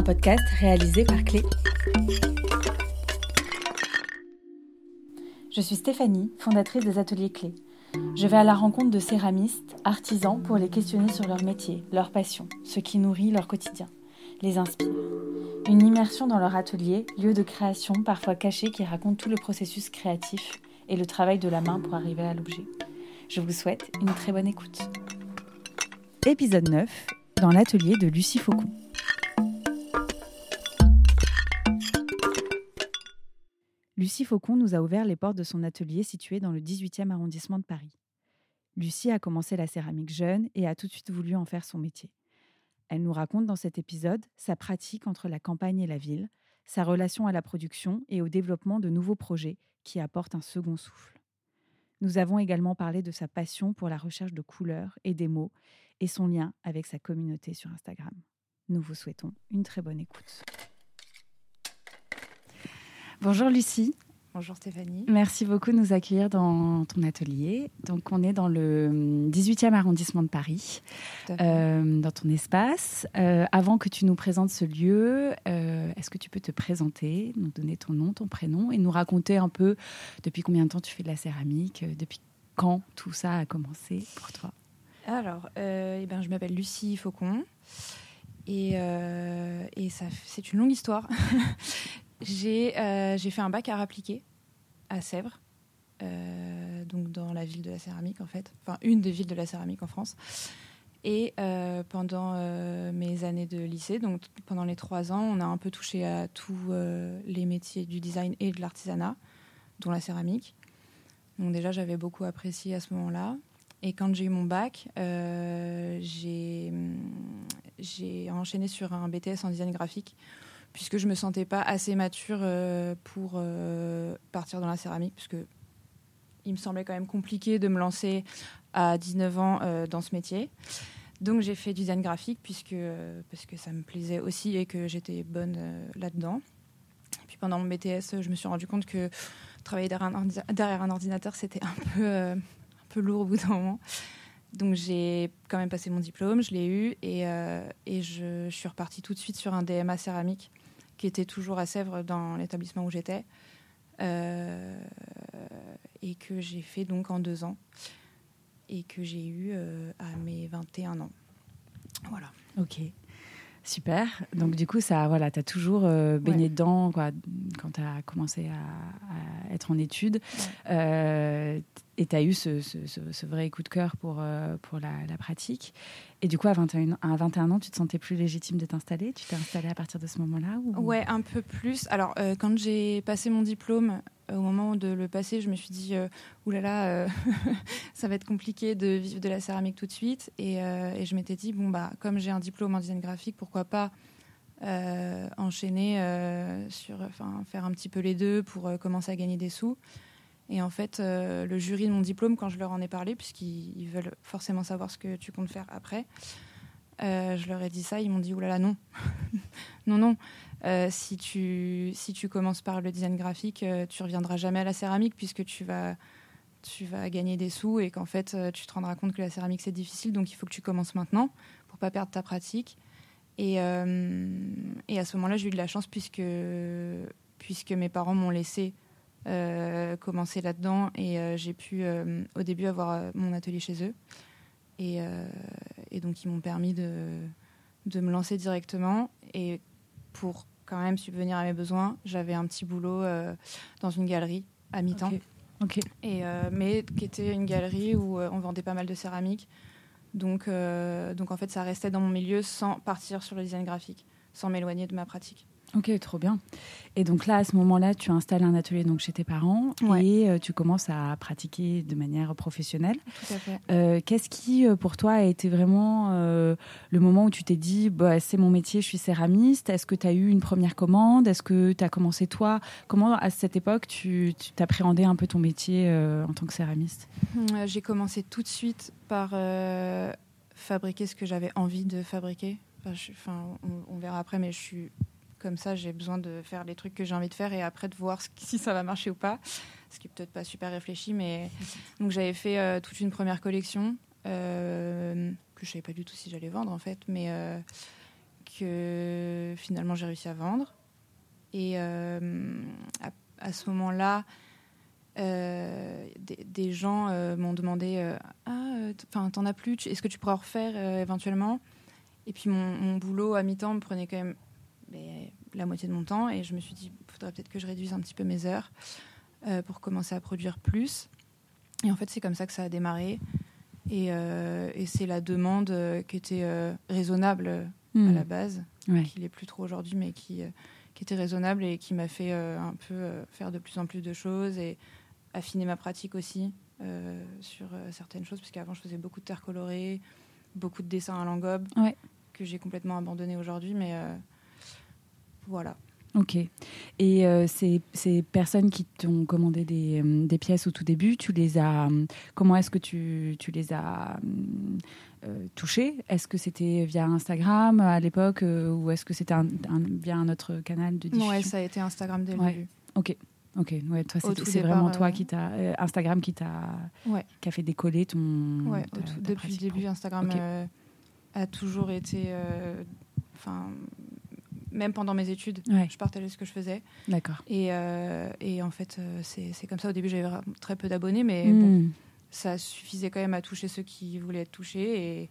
un podcast réalisé par Clé. Je suis Stéphanie, fondatrice des ateliers Clé. Je vais à la rencontre de céramistes, artisans, pour les questionner sur leur métier, leur passion, ce qui nourrit leur quotidien, les inspire. Une immersion dans leur atelier, lieu de création parfois caché qui raconte tout le processus créatif et le travail de la main pour arriver à l'objet. Je vous souhaite une très bonne écoute. Épisode 9, dans l'atelier de Lucie Faucon. Lucie Faucon nous a ouvert les portes de son atelier situé dans le 18ème arrondissement de Paris. Lucie a commencé la céramique jeune et a tout de suite voulu en faire son métier. Elle nous raconte dans cet épisode sa pratique entre la campagne et la ville, sa relation à la production et au développement de nouveaux projets qui apportent un second souffle. Nous avons également parlé de sa passion pour la recherche de couleurs et des mots et son lien avec sa communauté sur Instagram. Nous vous souhaitons une très bonne écoute. Bonjour Lucie. Bonjour Stéphanie. Merci beaucoup de nous accueillir dans ton atelier. Donc on est dans le 18e arrondissement de Paris, dans ton espace. Avant que tu nous présentes ce lieu, est-ce que tu peux te présenter, nous donner ton nom, ton prénom et nous raconter un peu depuis combien de temps tu fais de la céramique, depuis quand tout ça a commencé pour toi? Alors, je m'appelle Lucie Faucon et ça, c'est une longue histoire. J'ai fait un bac art appliqué à Sèvres, donc dans la ville de la céramique en fait, enfin une des villes de la céramique en France. Et pendant mes années de lycée, donc pendant les 3 ans, on a un peu touché à tous les métiers du design et de l'artisanat, dont la céramique. Donc déjà j'avais beaucoup apprécié à ce moment-là. Et quand j'ai eu mon bac, j'ai enchaîné sur un BTS en design graphique, puisque je ne me sentais pas assez mature pour partir dans la céramique, puisque il me semblait quand même compliqué de me lancer à 19 ans dans ce métier. Donc j'ai fait du design graphique, parce que ça me plaisait aussi et que j'étais bonne là-dedans. Et puis pendant mon BTS, je me suis rendu compte que travailler derrière un ordinateur, c'était un peu lourd au bout d'un moment. Donc j'ai quand même passé mon diplôme, je l'ai eu, et je suis repartie tout de suite sur un DMA céramique qui était toujours à Sèvres, dans l'établissement où j'étais, et que j'ai fait donc en 2 ans, et que j'ai eu à mes 21 ans. Voilà. Ok, super. Donc du coup, ça, voilà, t'as toujours baigné dedans, quoi, quand t'as commencé à être en études. Ouais. Et tu as eu ce vrai coup de cœur pour la pratique. Et du coup, à 21 ans, tu ne te sentais plus légitime de t'installer? Tu t'es installée à partir de ce moment-là ou... Ouais, un peu plus. Alors, quand j'ai passé mon diplôme, au moment de le passer, je me suis dit « Oulala, ça va être compliqué de vivre de la céramique tout de suite ». Et je m'étais dit « Bon, bah, comme j'ai un diplôme en design graphique, pourquoi pas enchaîner, faire un petit peu les deux pour commencer à gagner des sous ». Et en fait, le jury de mon diplôme, quand je leur en ai parlé, puisqu'ils veulent forcément savoir ce que tu comptes faire après, je leur ai dit ça, ils m'ont dit « Oulala, non, non, si tu commences par le design graphique, tu reviendras jamais à la céramique, puisque tu vas gagner des sous et qu'en fait, tu te rendras compte que la céramique, c'est difficile, donc il faut que tu commences maintenant pour pas perdre ta pratique. » Et à ce moment-là, j'ai eu de la chance, puisque mes parents m'ont laissé commencer là-dedans et j'ai pu au début avoir mon atelier chez eux et donc ils m'ont permis de me lancer directement, et pour quand même subvenir à mes besoins, j'avais un petit boulot dans une galerie à mi-temps. Okay. Et, mais qui était une galerie où on vendait pas mal de céramique, donc en fait ça restait dans mon milieu sans partir sur le design graphique, sans m'éloigner de ma pratique. Ok, trop bien. Et donc là, à ce moment-là, tu installes un atelier donc chez tes parents, ouais, et tu commences à pratiquer de manière professionnelle. Tout à fait. Qu'est-ce qui, pour toi, a été vraiment le moment où tu t'es dit bah, « c'est mon métier, je suis céramiste ». Est-ce que tu as eu une première commande? Est-ce que tu as commencé toi? Comment, à cette époque, tu t'appréhendais un peu ton métier en tant que céramiste? J'ai commencé tout de suite par fabriquer ce que j'avais envie de fabriquer. On verra après, mais je suis... Comme ça, j'ai besoin de faire les trucs que j'ai envie de faire et après de voir si ça va marcher ou pas. Ce qui est peut-être pas super réfléchi, mais donc j'avais fait toute une première collection que je savais pas du tout si j'allais vendre en fait, mais que finalement j'ai réussi à vendre. Et à ce moment-là, des gens m'ont demandé « Ah, t'en as plus, est-ce que tu pourras en refaire éventuellement ?» Et puis mon boulot à mi-temps me prenait quand même la moitié de mon temps. Et je me suis dit « Faudrait peut-être que je réduise un petit peu mes heures pour commencer à produire plus. » Et en fait, c'est comme ça que ça a démarré. Et c'est la demande qui était raisonnable à la base, qui l'est plus trop aujourd'hui, mais qui était raisonnable et qui m'a fait un peu faire de plus en plus de choses et affiner ma pratique aussi sur certaines choses, parce qu'avant je faisais beaucoup de terre colorée, beaucoup de dessins à l'engobe, que j'ai complètement abandonné aujourd'hui, mais voilà. Ok. Et ces personnes qui t'ont commandé des pièces au tout début, tu les as... Comment est-ce que tu les as touchées ? Est-ce que c'était via Instagram à l'époque ou est-ce que c'était via un autre canal de diffusion ? Ouais, ça a été Instagram dès le début. Ok. Ouais, toi, c'est départ, vraiment toi qui t'a... Instagram qui a fait décoller ton... Ouais, depuis le début, Instagram a toujours été... Même pendant mes études, je partageais ce que je faisais. D'accord. Et en fait, c'est comme ça. Au début, j'avais très peu d'abonnés, mais bon, ça suffisait quand même à toucher ceux qui voulaient être touchés.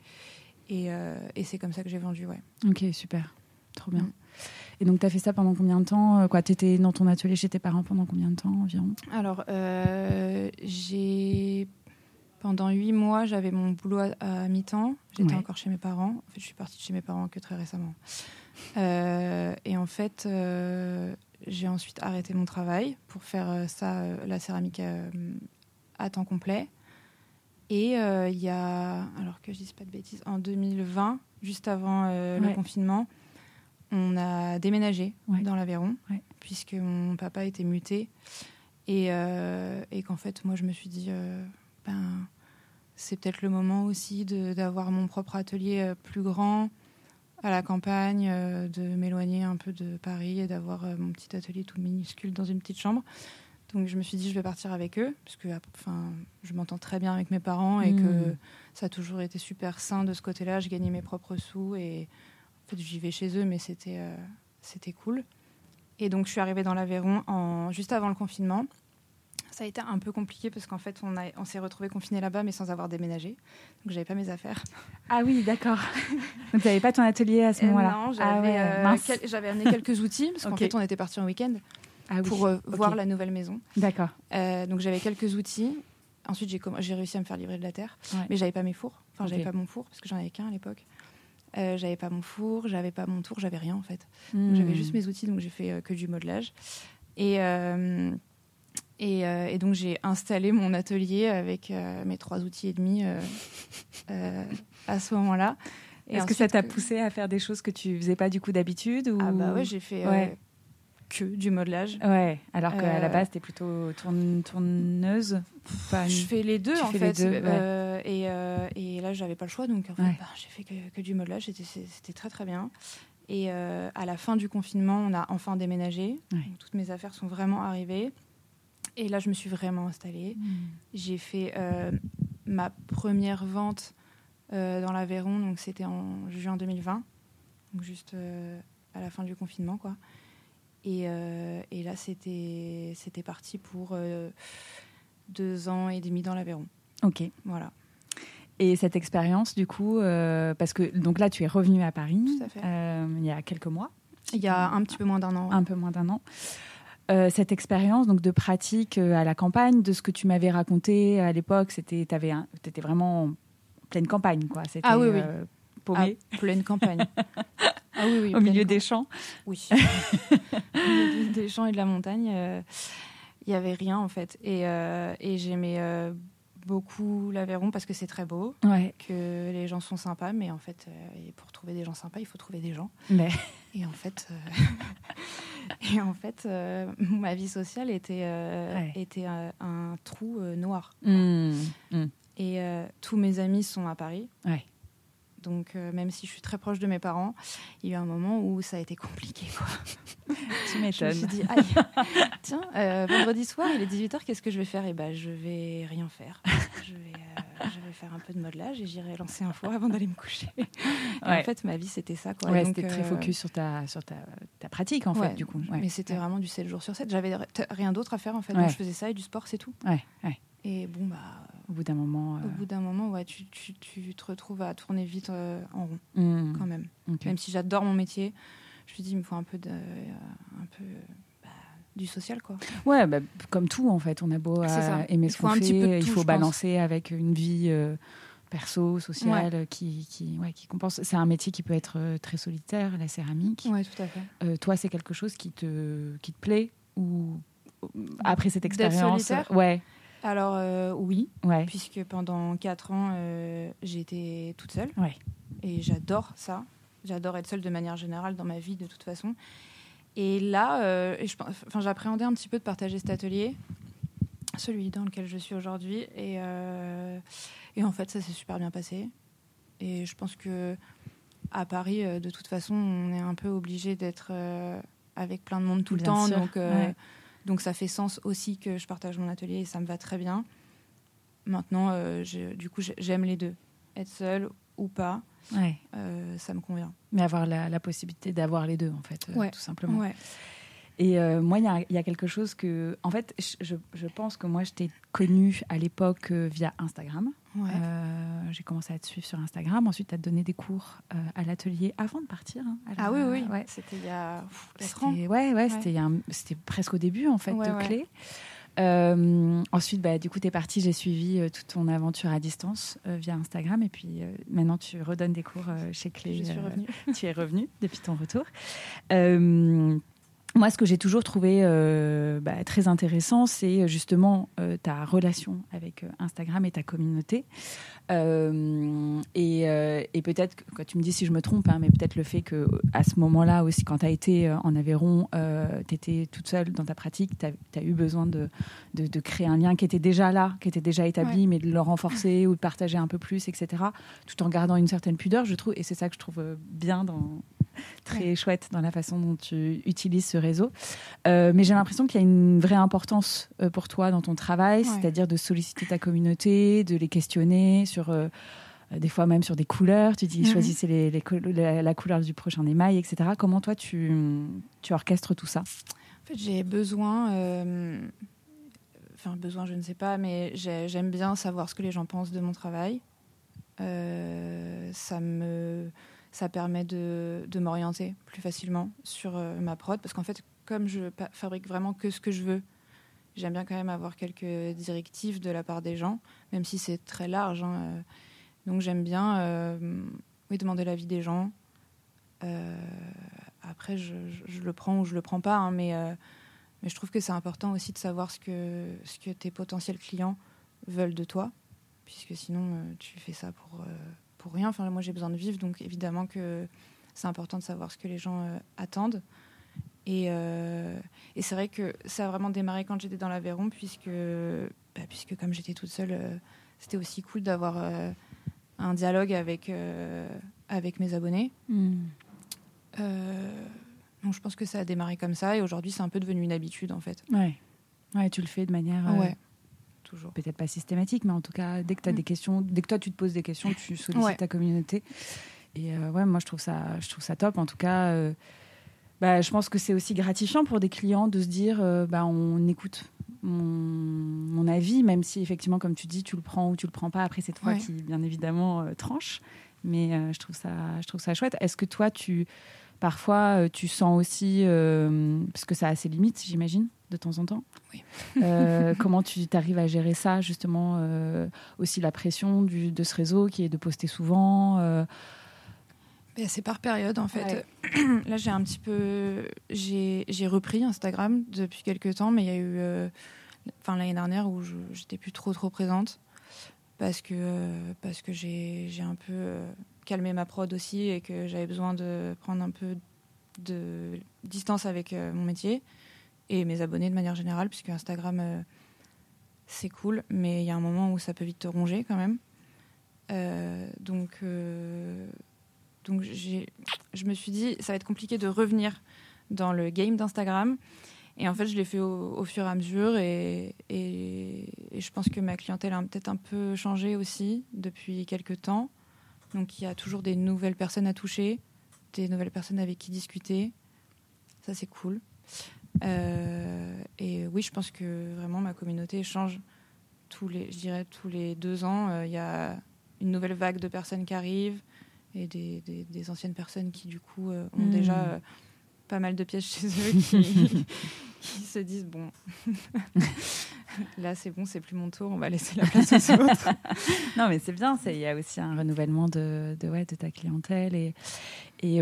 Et c'est comme ça que j'ai vendu, Ok, super. Trop bien. Et donc, tu as fait ça pendant combien de temps ? Tu étais dans ton atelier chez tes parents pendant combien de temps environ ? Alors, pendant 8 mois, j'avais mon boulot à mi-temps. J'étais encore chez mes parents. En fait, je suis partie de chez mes parents que très récemment. Et en fait, j'ai ensuite arrêté mon travail pour faire la céramique à temps complet. Et il y a, alors que je dise pas de bêtises, en 2020, juste avant le confinement, on a déménagé dans l'Aveyron, puisque mon papa était muté. Et qu'en fait, moi, je me suis dit... c'est peut-être le moment aussi d'avoir mon propre atelier plus grand à la campagne, de m'éloigner un peu de Paris et d'avoir mon petit atelier tout minuscule dans une petite chambre. Donc je me suis dit je vais partir avec eux parce que je m'entends très bien avec mes parents et que ça a toujours été super sain de ce côté-là. Je gagnais mes propres sous et en fait je vivais chez eux, mais c'était cool. Et donc je suis arrivée dans l'Aveyron juste avant le confinement. Ça a été un peu compliqué parce qu'en fait, on s'est retrouvés confinés là-bas, mais sans avoir déménagé. Donc, j'avais pas mes affaires. Ah oui, d'accord. Donc, t'avais pas ton atelier à ce moment-là ? Non, j'avais amené quelques outils parce qu'en fait, on était partis en week-end pour voir la nouvelle maison. D'accord. Donc, j'avais quelques outils. Ensuite, j'ai réussi à me faire livrer de la terre, mais j'avais pas mes fours. Enfin, j'avais pas mon four parce que j'en avais qu'un à l'époque. J'avais pas mon four, j'avais pas mon tour, j'avais rien en fait. Donc, j'avais juste mes outils, donc j'ai fait que du modelage. Et donc, j'ai installé mon atelier avec mes 3,5 outils à ce moment-là. Est-ce que ça t'a poussé à faire des choses que tu ne faisais pas du coup d'habitude ou... Ah bah ouais, j'ai fait que du modelage. Ouais, alors qu'à la base, t'es plutôt tourneuse. Je fais les deux en fait. Et là, je n'avais pas le choix, donc en fait, j'ai fait que du modelage. C'était très très bien. Et à la fin du confinement, on a enfin déménagé. Ouais. Donc, toutes mes affaires sont vraiment arrivées. Et là, je me suis vraiment installée. J'ai fait ma première vente dans l'Aveyron, donc c'était en juin 2020, donc juste à la fin du confinement, quoi. Et là, c'était parti pour 2 ans et demi dans l'Aveyron. Ok, voilà. Et cette expérience, du coup, parce que donc là, tu es revenue à Paris. Tout à fait. Il y a quelques mois. Il y a un petit peu moins d'un an. Un peu moins d'un an. Cette expérience donc de pratique à la campagne, de ce que tu m'avais raconté à l'époque, t'étais vraiment en pleine campagne, quoi. C'était paumé. Ah, pleine campagne. Ah oui, oui. Au milieu des champs. Oui. Au milieu des champs et de la montagne, il y avait rien en fait. Et j'aimais beaucoup l'Aveyron parce que c'est très beau, que les gens sont sympas, mais en fait, pour trouver des gens sympas, il faut trouver des gens. Mais... Et en fait. Ma vie sociale était un trou noir. Et tous mes amis sont à Paris. Donc, même si je suis très proche de mes parents, il y a eu un moment où ça a été compliqué, quoi. Tu m'étonnes. Je me suis dit, aïe, tiens, vendredi soir, il est 18h, qu'est-ce que je vais faire ? Eh ben, je vais rien faire. Je vais je vais faire un peu de modelage et j'irai lancer un four avant d'aller me coucher. Et en fait, ma vie, c'était ça, quoi. Ouais, donc, c'était très focus sur ta pratique, en fait, du coup. Ouais. Mais c'était vraiment du 7 jours sur 7. J'avais rien d'autre à faire, en fait. Ouais. Donc, je faisais ça et du sport, c'est tout. Ouais, ouais. Et bon, bah... Au bout d'un moment, ouais, tu te retrouves à tourner vite en rond, quand même. Okay. Même si j'adore mon métier, je me suis dit, il me faut du social, quoi. Ouais, bah, comme tout, en fait. On a beau aimer ce qu'on fait, il faut balancer avec une vie perso, sociale, qui compense. C'est un métier qui peut être très solitaire, la céramique. Ouais, tout à fait. Toi, c'est quelque chose qui te plaît ou après cette expérience? D'être solitaire ? Ouais. Alors, oui, puisque pendant 4 ans, j'ai été toute seule. Ouais. Et j'adore ça. J'adore être seule de manière générale dans ma vie, de toute façon. Et là, j'appréhendais un petit peu de partager cet atelier, celui dans lequel je suis aujourd'hui. Et en fait, ça s'est super bien passé. Et je pense qu'à Paris, de toute façon, on est un peu obligé d'être avec plein de monde tout le temps. Bien sûr. Donc, ça fait sens aussi que je partage mon atelier et ça me va très bien. Maintenant, j'aime les deux. Être seule ou pas, ça me convient. Mais avoir la possibilité d'avoir les deux, en fait, tout simplement. Ouais. Et moi, il y a quelque chose que... En fait, je pense que moi, je t'ai connue à l'époque via Instagram. Ouais. J'ai commencé à te suivre sur Instagram. Ensuite, tu as donné des cours à l'atelier avant de partir. Oui. C'était il y a 4 ans. C'était presque au début, en fait, de Clé. Ensuite, du coup, tu es partie. J'ai suivi toute ton aventure à distance via Instagram. Et puis, maintenant, tu redonnes des cours chez Clé. Je suis revenue. Tu es revenue depuis ton retour. Moi, ce que j'ai toujours trouvé très intéressant, c'est justement ta relation avec Instagram et ta communauté. Et peut-être, quand tu me dis si je me trompe, mais peut-être le fait qu'à ce moment-là aussi, quand tu as été en Aveyron, tu étais toute seule dans ta pratique, tu as eu besoin de créer un lien qui était déjà là, qui était déjà établi, mais de le renforcer ou de partager un peu plus, etc. Tout en gardant une certaine pudeur, je trouve. Et c'est ça que je trouve bien très chouette dans la façon dont tu utilises ce réseau. Mais j'ai l'impression qu'il y a une vraie importance pour toi dans ton travail, c'est-à-dire de solliciter ta communauté, de les questionner sur... des fois même sur des couleurs, tu dis choisissez la couleur du prochain émail, etc. Comment toi, tu orchestres tout ça? En fait, j'ai besoin... je ne sais pas, mais j'aime bien savoir ce que les gens pensent de mon travail. Ça permet de m'orienter plus facilement sur ma prod. Parce qu'en fait, comme je fabrique vraiment que ce que je veux, j'aime bien quand même avoir quelques directives de la part des gens, même si c'est très large. Donc j'aime bien demander l'avis des gens. Après, je le prends ou je le prends pas. Mais je trouve que c'est important aussi de savoir ce que tes potentiels clients veulent de toi. Puisque sinon, tu fais ça pour rien. Enfin, moi, j'ai besoin de vivre, donc évidemment que c'est important de savoir ce que les gens attendent. Et c'est vrai que ça a vraiment démarré quand j'étais dans l'Aveyron, puisque comme j'étais toute seule, c'était aussi cool d'avoir un dialogue avec mes abonnés. Donc, je pense que ça a démarré comme ça, et aujourd'hui, c'est un peu devenu une habitude, en fait. Ouais, tu le fais de manière... Toujours. Peut-être pas systématique, mais en tout cas, dès que tu as des questions, dès que toi tu te poses des questions, tu sollicites ta communauté. Et moi je trouve ça top. En tout cas, je pense que c'est aussi gratifiant pour des clients de se dire, on écoute mon avis, même si effectivement, comme tu dis, tu le prends ou tu le prends pas. Après, c'est toi qui, bien évidemment, tranche. Mais je trouve ça chouette. Est-ce que toi, tu sens aussi, parce que ça a ses limites, j'imagine, de temps en temps. Oui. Comment tu arrives à gérer ça, justement, aussi la pression de ce réseau qui est de poster souvent C'est par période, en fait. Ouais. Là, j'ai un petit peu... J'ai repris Instagram depuis quelques temps, mais il y a eu... l'année dernière, où j'étais plus trop présente, parce que j'ai un peu calmé ma prod aussi, et que j'avais besoin de prendre un peu de distance avec mon métier. Et mes abonnés de manière générale, puisque Instagram, c'est cool, mais il y a un moment où ça peut vite te ronger quand même. Donc je me suis dit, ça va être compliqué de revenir dans le game d'Instagram. Et en fait, je l'ai fait au fur et à mesure. Et je pense que ma clientèle a peut-être un peu changé aussi depuis quelques temps. Donc, il y a toujours des nouvelles personnes à toucher, des nouvelles personnes avec qui discuter. Ça, c'est cool. Et oui, je pense que vraiment, ma communauté change tous les 2 ans. Il y a une nouvelle vague de personnes qui arrivent et des anciennes personnes qui, du coup, ont déjà... pas mal de pièces chez eux qui se disent bon là c'est bon, c'est plus mon tour, on va laisser la place aux autres. Non mais c'est bien, il y a aussi un renouvellement de ta clientèle et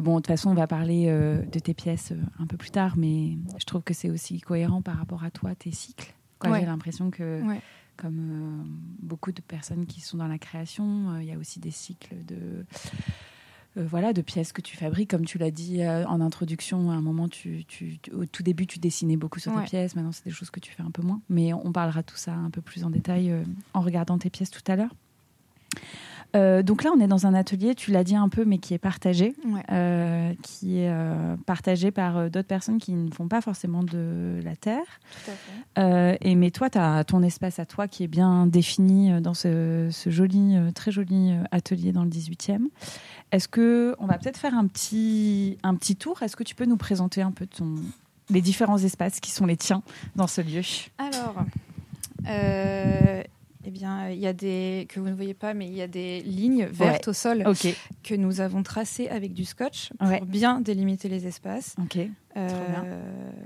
bon de toute façon on va parler de tes pièces un peu plus tard, mais je trouve que c'est aussi cohérent par rapport à toi, tes cycles quoi, ouais. J'ai l'impression que ouais. Comme beaucoup de personnes qui sont dans la création, il y a aussi des cycles de pièces que tu fabriques, comme tu l'as dit en introduction. À un moment, au tout début, tu dessinais beaucoup sur tes pièces. Maintenant, c'est des choses que tu fais un peu moins. Mais on parlera tout ça un peu plus en détail en regardant tes pièces tout à l'heure. Donc là, on est dans un atelier, tu l'as dit un peu, mais qui est partagé. Ouais. Qui est partagé par d'autres personnes qui ne font pas forcément de la terre. Tout à fait. Mais toi, tu as ton espace à toi qui est bien défini dans ce joli, très joli atelier dans le 18e. Est-ce que on va peut-être faire un petit tour ? Est-ce que tu peux nous présenter un peu les différents espaces qui sont les tiens dans ce lieu ? Alors, eh bien, il y a que vous ne voyez pas, mais il y a des lignes vertes au sol que nous avons tracées avec du scotch pour bien délimiter les espaces. Ok. Très bien.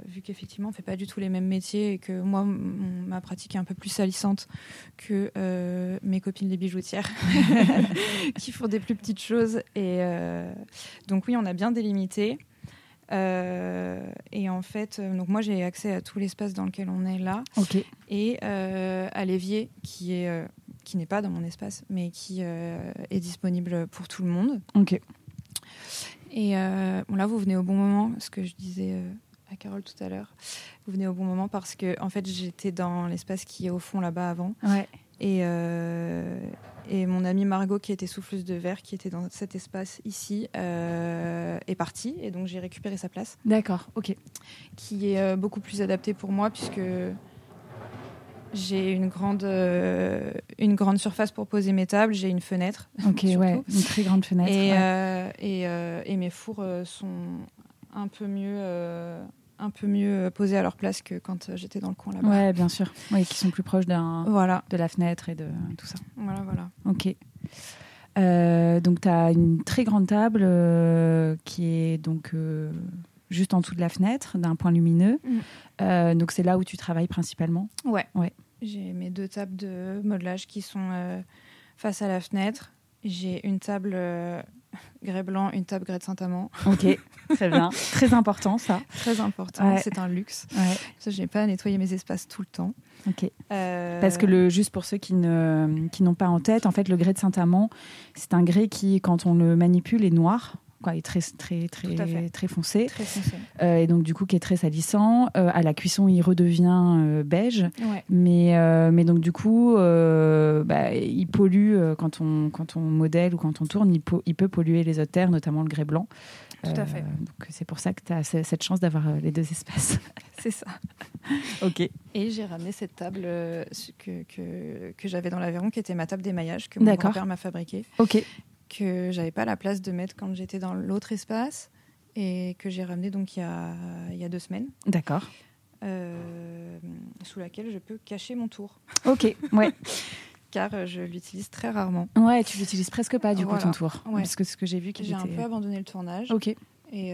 Vu qu'effectivement, on ne fait pas du tout les mêmes métiers et que moi, ma pratique est un peu plus salissante que mes copines les bijoutières qui font des plus petites choses. Et donc oui, on a bien délimité. Et en fait, donc moi j'ai accès à tout l'espace dans lequel on est là, et à l'évier qui n'est pas dans mon espace, mais qui est disponible pour tout le monde. Ok. Et bon là vous venez au bon moment, ce que je disais à Carole tout à l'heure. Vous venez au bon moment parce que en fait j'étais dans l'espace qui est au fond là-bas avant. Ouais. Et mon amie Margot, qui était souffleuse de verre, qui était dans cet espace ici, est partie. Et donc, j'ai récupéré sa place. D'accord, ok. Qui est beaucoup plus adaptée pour moi, puisque j'ai une grande surface pour poser mes tables. J'ai une fenêtre. Ok, ouais, une très grande fenêtre. Et mes fours sont un peu mieux posés à leur place que quand j'étais dans le coin là-bas. Ouais, bien sûr. Oui, qui sont plus proches de la fenêtre et de tout ça. Voilà. Ok. Donc, tu as une très grande table qui est donc juste en dessous de la fenêtre, d'un point lumineux. Mmh. Donc, c'est là où tu travailles principalement. Ouais. J'ai mes 2 tables de modelage qui sont face à la fenêtre. J'ai une table... grès blanc, une table grès de Saint-Amand. Ok, très bien. Très important, ça. Très important, ouais. C'est un luxe. Ouais. Ça, je n'ai pas à nettoyer mes espaces tout le temps. Ok. Parce que juste pour ceux qui n'ont pas en tête, en fait, le grès de Saint-Amand, c'est un grès qui, quand on le manipule, est noir. Quoi, est très, très, très, très foncé. Très foncé. Et donc, du coup, qui est très salissant. À la cuisson, il redevient beige. Ouais. Mais donc, du coup, il pollue quand on modèle ou quand on tourne, il peut polluer les autres terres, notamment le grès blanc. Tout à fait. Donc, c'est pour ça que tu as cette chance d'avoir les 2 espaces. C'est ça. Ok. Et j'ai ramené cette table que j'avais dans l'Aveyron, qui était ma table d'émaillage, que mon grand-père m'a fabriquée. Ok. Que j'avais pas la place de mettre quand j'étais dans l'autre espace et que j'ai ramené donc il y a 2 semaines. D'accord. Sous laquelle je peux cacher mon tour. Ok, ouais. Car je l'utilise très rarement. Ouais, tu l'utilises presque pas du coup ton tour. Ouais. Parce que ce que j'ai vu j'ai un peu abandonné le tournage. Ok. Et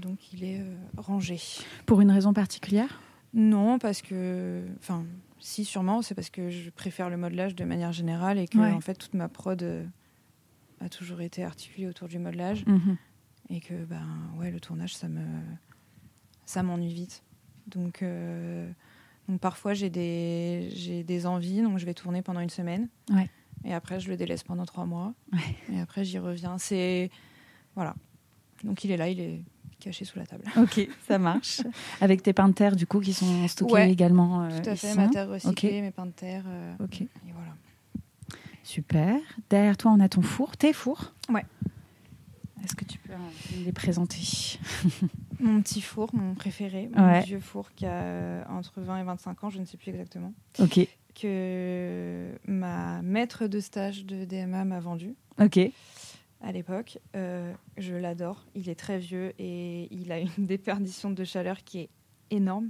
donc il est rangé. Pour une raison particulière ? Non, parce que... Enfin, si, sûrement. C'est parce que je préfère le modelage de manière générale et que en fait toute ma prod... a toujours été articulé autour du modelage et que le tournage ça m'ennuie vite, donc parfois j'ai des envies, donc je vais tourner pendant 1 semaine et après je le délaisse pendant 3 mois et après j'y reviens, donc il est là, il est caché sous la table. Ok, ça marche. Avec tes pains de terre du coup qui sont stockés également tout à fait, ma terre recyclée, mes pains de terre et voilà. Super. Derrière toi, on a ton four, tes fours. Ouais. Est-ce que tu peux les présenter ? Mon petit four, mon préféré, mon vieux four qui a entre 20 et 25 ans, je ne sais plus exactement. Ok. Que ma maître de stage de DMA m'a vendu. Ok. À l'époque, je l'adore. Il est très vieux et il a une déperdition de chaleur qui est énorme.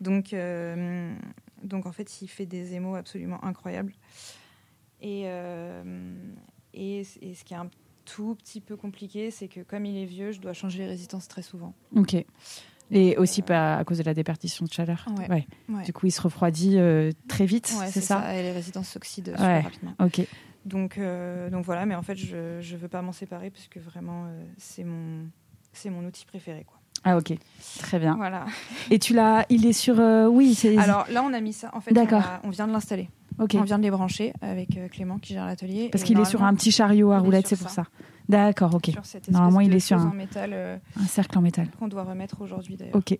Donc en fait, il fait des émaux absolument incroyables. Et ce qui est un tout petit peu compliqué, c'est que comme il est vieux, je dois changer les résistances très souvent. Ok. Et aussi pas à cause de la déperdition de chaleur. Ouais. Ouais. Ouais. Du coup, il se refroidit très vite, ouais, c'est ça. Et les résistances s'oxydent super rapidement. Ok. Donc voilà, mais en fait, je veux pas m'en séparer parce que vraiment, c'est mon outil préféré, quoi. Ah ok, très bien. Voilà. Et il est sur alors là, on a mis ça. En fait, on vient de l'installer. Okay. On vient de les brancher avec Clément qui gère l'atelier. Parce qu'il est sur un petit chariot à roulettes, c'est pour ça. D'accord, ok. Normalement, il est sur un cercle en métal. Qu'on doit remettre aujourd'hui d'ailleurs. Ok.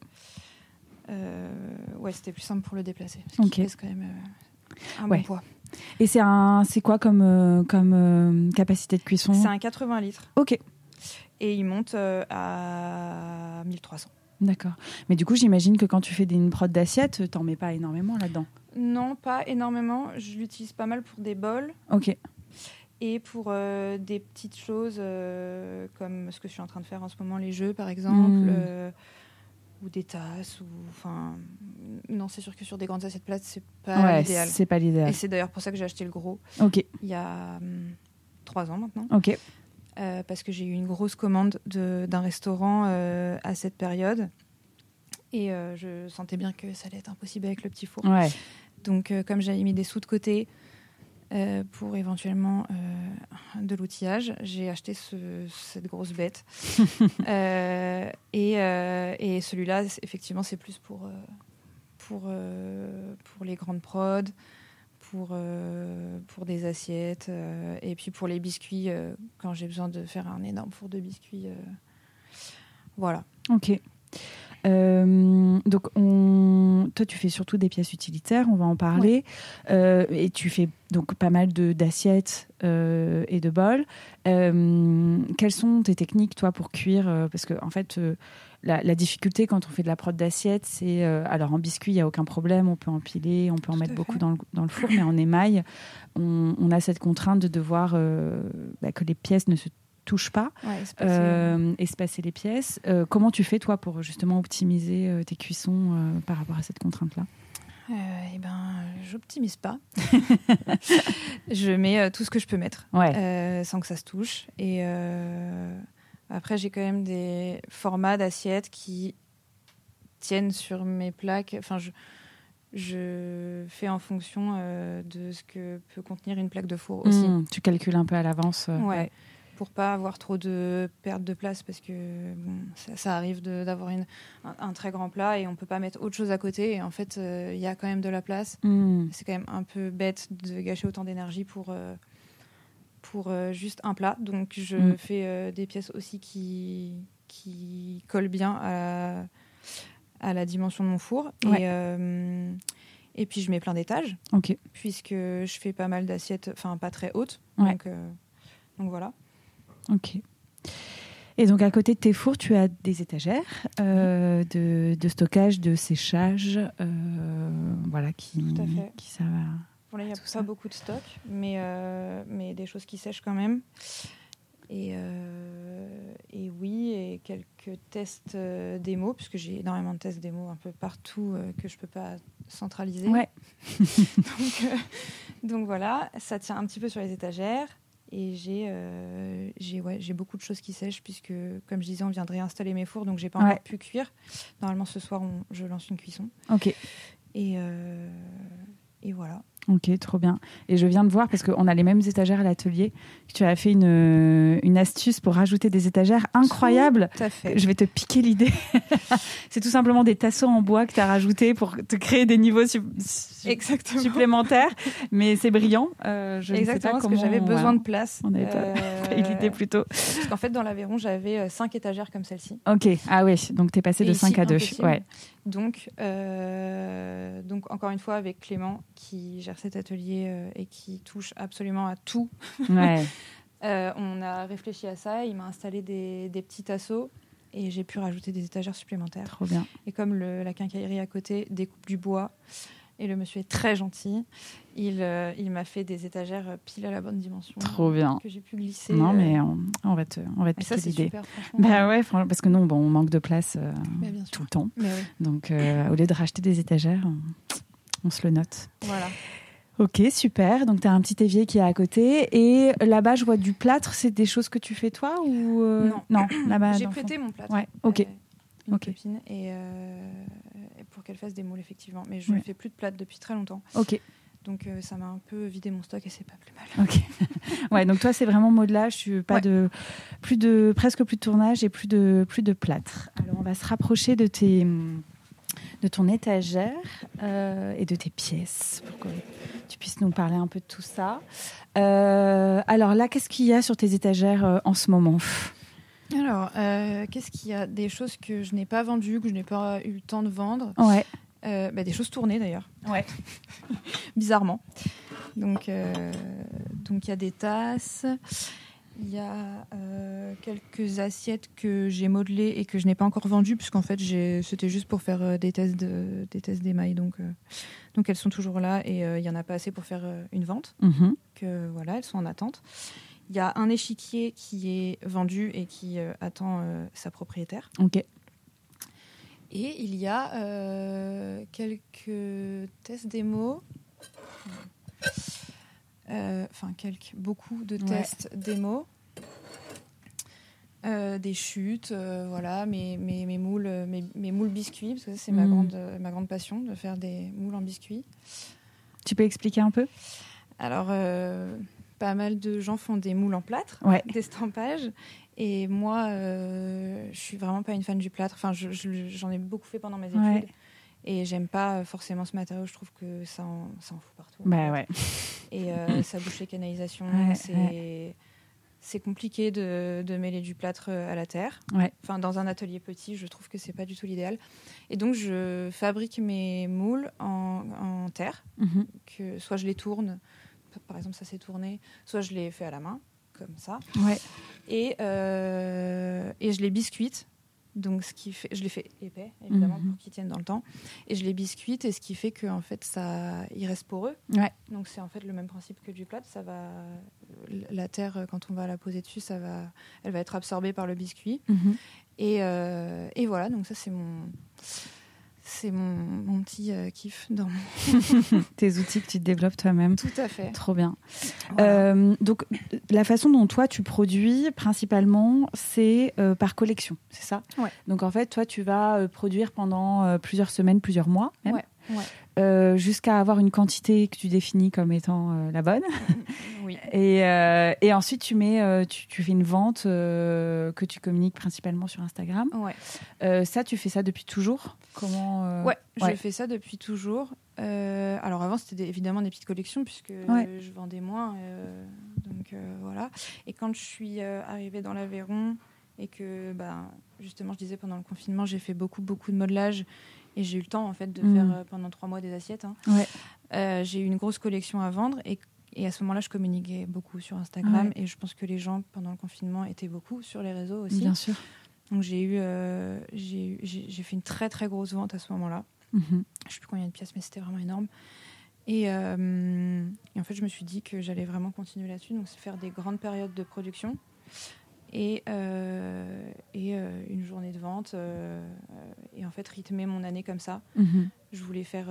C'était plus simple pour le déplacer. Parce qu'il pèse quand même un bon poids. Et c'est quoi comme capacité de cuisson ? C'est un 80 litres. Ok. Et il monte à 1300. D'accord. Mais du coup, j'imagine que quand tu fais une prod d'assiette, t'en mets pas énormément là-dedans. Non, pas énormément. Je l'utilise pas mal pour des bols. Ok. Et pour des petites choses comme ce que je suis en train de faire en ce moment, les jeux par exemple, ou des tasses, ou enfin. Non, c'est sûr que sur des grandes assiettes plates, c'est pas l'idéal. C'est pas l'idéal. Et c'est d'ailleurs pour ça que j'ai acheté le gros. Ok. Il y a 3 ans maintenant. Ok. Parce que j'ai eu une grosse commande d'un restaurant à cette période. Et je sentais bien que ça allait être impossible avec le petit four. Ouais. Donc, comme j'avais mis des sous de côté pour éventuellement de l'outillage, j'ai acheté cette grosse bête. Et celui-là, effectivement, c'est plus pour les grandes prods, pour des assiettes et puis pour les biscuits quand j'ai besoin de faire un énorme four de biscuits voilà. Ok. Donc toi tu fais surtout des pièces utilitaires, on va en parler. Ouais. Et tu fais donc pas mal d'assiettes et de bols. Quelles sont tes techniques toi pour cuire, parce que en fait la difficulté quand on fait de la prod d'assiette, c'est alors en biscuit il n'y a aucun problème, on peut empiler, on peut en mettre beaucoup dans le four, mais en émail on a cette contrainte de devoir que les pièces ne se touche pas, espacer les pièces. Comment tu fais, toi, pour justement optimiser tes cuissons par rapport à cette contrainte-là ? J'optimise pas. Je mets tout ce que je peux mettre sans que ça se touche. Et après, j'ai quand même des formats d'assiettes qui tiennent sur mes plaques. Enfin, je fais en fonction de ce que peut contenir une plaque de four aussi. Tu calcules un peu à l'avance. Ouais. Pour pas avoir trop de perte de place, parce que ça arrive d'avoir un très grand plat et on peut pas mettre autre chose à côté, et en fait il y a quand même de la place. C'est quand même un peu bête de gâcher autant d'énergie pour juste un plat, donc je fais des pièces aussi qui collent bien à la dimension de mon four. Et puis je mets plein d'étages, puisque je fais pas mal d'assiettes, enfin pas très hautes, donc voilà. Ok. Et donc, à côté de tes fours, tu as des étagères de stockage, de séchage, qui servent à... Bon, là, il n'y a pas beaucoup de stock, mais des choses qui sèchent quand même. Et quelques tests démos, puisque j'ai énormément de tests démos un peu partout que je ne peux pas centraliser. Ouais. donc, voilà, ça tient un petit peu sur les étagères. Et j'ai beaucoup de choses qui sèchent, puisque, comme je disais, on vient de réinstaller mes fours, donc j'ai pas encore pu cuire. Normalement, ce soir, je lance une cuisson. Ok. Et voilà. Ok, trop bien. Et je viens de voir, parce qu'on a les mêmes étagères à l'atelier, que tu as fait une astuce pour rajouter des étagères incroyables. Tout à fait. Je vais te piquer l'idée. C'est tout simplement des tasseaux en bois que tu as rajoutés pour te créer des niveaux supplémentaires. Mais c'est brillant. Parce que j'avais besoin de place. On n'avait pas l'idée plus tôt. Parce qu'en fait, dans l'Aveyron, j'avais 5 étagères comme celle-ci. Ok. Ah oui, donc tu es passé de 5 à 2. Ouais. Donc, encore une fois, avec Clément qui gère cet atelier et qui touche absolument à tout. On a réfléchi à ça. Il m'a installé des petits tasseaux et j'ai pu rajouter des étagères supplémentaires. Trop bien. Et comme la quincaillerie à côté découpe du bois et le monsieur est très gentil, il m'a fait des étagères pile à la bonne dimension. Trop bien. Que j'ai pu glisser. Non mais on va te piquer l'idée. Bah ouais, parce que nous on manque de place tout le temps. Mais oui. Donc au lieu de racheter des étagères, on se le note. Voilà. Ok, super. Donc, tu as un petit évier qui est à côté. Et là-bas, je vois du plâtre. C'est des choses que tu fais toi ou Non, là-bas. J'ai prêté mon plâtre. Ouais. Ok. Une copine et pour qu'elle fasse des moules, effectivement. Mais je ne fais plus de plâtre depuis très longtemps. Ok. Donc, ça m'a un peu vidé mon stock et c'est pas plus mal. Ok. Ouais, donc toi, c'est vraiment modelage. Presque plus de tournage et plus de plâtre. Alors, on va se rapprocher de ton étagère et de tes pièces pour que tu puisses nous parler un peu de tout ça. Alors là, qu'est-ce qu'il y a sur tes étagères en ce moment ? Alors, qu'est-ce qu'il y a ? Des choses que je n'ai pas vendues, que je n'ai pas eu le temps de vendre. Ouais. Des choses tournées d'ailleurs. Ouais. Bizarrement. Donc il y a des tasses. Il y a quelques assiettes que j'ai modelées et que je n'ai pas encore vendues, puisqu'en fait, c'était juste pour faire des tests d'émail. Donc, elles sont toujours là et il n'y en a pas assez pour faire une vente. Mm-hmm. Donc, elles sont en attente. Il y a un échiquier qui est vendu et qui attend sa propriétaire. OK. Et il y a quelques tests démos. Beaucoup de tests démos, des chutes, mes moules biscuits, parce que ça, c'est ma grande passion de faire des moules en biscuits. Tu peux expliquer un peu ? Alors, pas mal de gens font des moules en plâtre, d'estampage, et moi, je suis vraiment pas une fan du plâtre. Enfin, j'en ai beaucoup fait pendant mes études. Ouais. Et j'aime pas forcément ce matériau, je trouve que ça en fout partout. Bah ouais. Et ça bouche les canalisations, c'est compliqué de mêler du plâtre à la terre. Ouais. Enfin, dans un atelier petit, je trouve que c'est pas du tout l'idéal. Et donc, je fabrique mes moules en terre. Mm-hmm. Que soit je les tourne, par exemple ça s'est tourné, soit je les fais à la main, comme ça. Ouais. Et je les biscuite. Donc, je les fais épais, évidemment, pour qu'ils tiennent dans le temps. Et je les biscuite, et ce qui fait qu'en fait, ils restent poreux. Ouais. Donc, c'est en fait le même principe que du plâtre. La terre, quand on va la poser dessus, elle va être absorbée par le biscuit. Mm-hmm. Et voilà, donc ça, c'est mon petit kiff dans tes outils que tu développes toi-même. Tout à fait. Trop bien. Voilà. Donc, la façon dont toi, tu produis, principalement, c'est par collection, c'est ça ? Ouais. Donc, en fait, toi, tu vas produire pendant plusieurs semaines, plusieurs mois même, jusqu'à avoir une quantité que tu définis comme étant la bonne. Oui. Et ensuite, tu fais une vente que tu communiques principalement sur Instagram. Ouais. Tu fais ça depuis toujours ? Je fais ça depuis toujours. Alors avant, c'était évidemment des petites collections puisque je vendais moins. Voilà. Et quand je suis arrivée dans l'Aveyron et que, justement, je disais pendant le confinement, j'ai fait beaucoup, beaucoup de modelage. Et j'ai eu le temps, en fait, de faire pendant 3 mois des assiettes. Hein. Ouais. J'ai eu une grosse collection à vendre. Et à ce moment-là, je communiquais beaucoup sur Instagram. Ouais. Et je pense que les gens, pendant le confinement, étaient beaucoup sur les réseaux aussi. Bien sûr. Donc, j'ai fait une très, très grosse vente à ce moment-là. Mm-hmm. Je ne sais plus combien de pièces, mais c'était vraiment énorme. Et en fait, je me suis dit que j'allais vraiment continuer là-dessus. Donc, c'est faire des grandes périodes de production. Et une journée de vente et en fait rythmer mon année comme ça. Mmh. Je voulais faire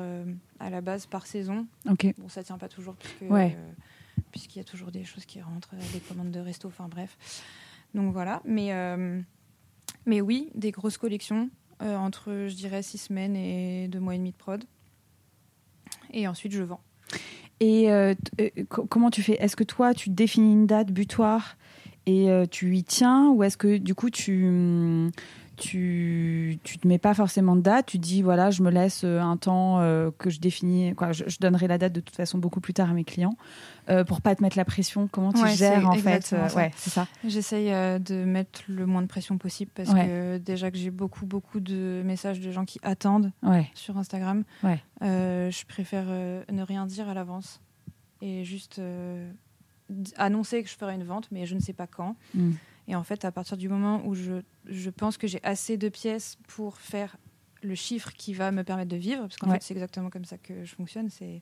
à la base par saison. Okay. Bon, ça tient pas toujours puisqu'il y a toujours des choses qui rentrent, des commandes de resto, enfin bref. Donc voilà, mais oui, des grosses collections entre je dirais 6 semaines et 2 mois et demi de prod. Et ensuite je vends. Et comment tu fais ? Est-ce que toi tu définis une date butoir ? Et tu y tiens ou est-ce que du coup tu te mets pas forcément de date, tu dis voilà je me laisse un temps que je définis quoi, je donnerai la date de toute façon beaucoup plus tard à mes clients pour pas te mettre la pression. Comment tu gères en fait c'est ça. J'essaye de mettre le moins de pression possible parce que déjà que j'ai beaucoup de messages de gens qui attendent sur Instagram. Ouais. Je préfère ne rien dire à l'avance et juste annoncer que je ferai une vente, mais je ne sais pas quand. Et en fait, à partir du moment où je pense que j'ai assez de pièces pour faire le chiffre qui va me permettre de vivre, parce qu'en fait, c'est exactement comme ça que je fonctionne. C'est,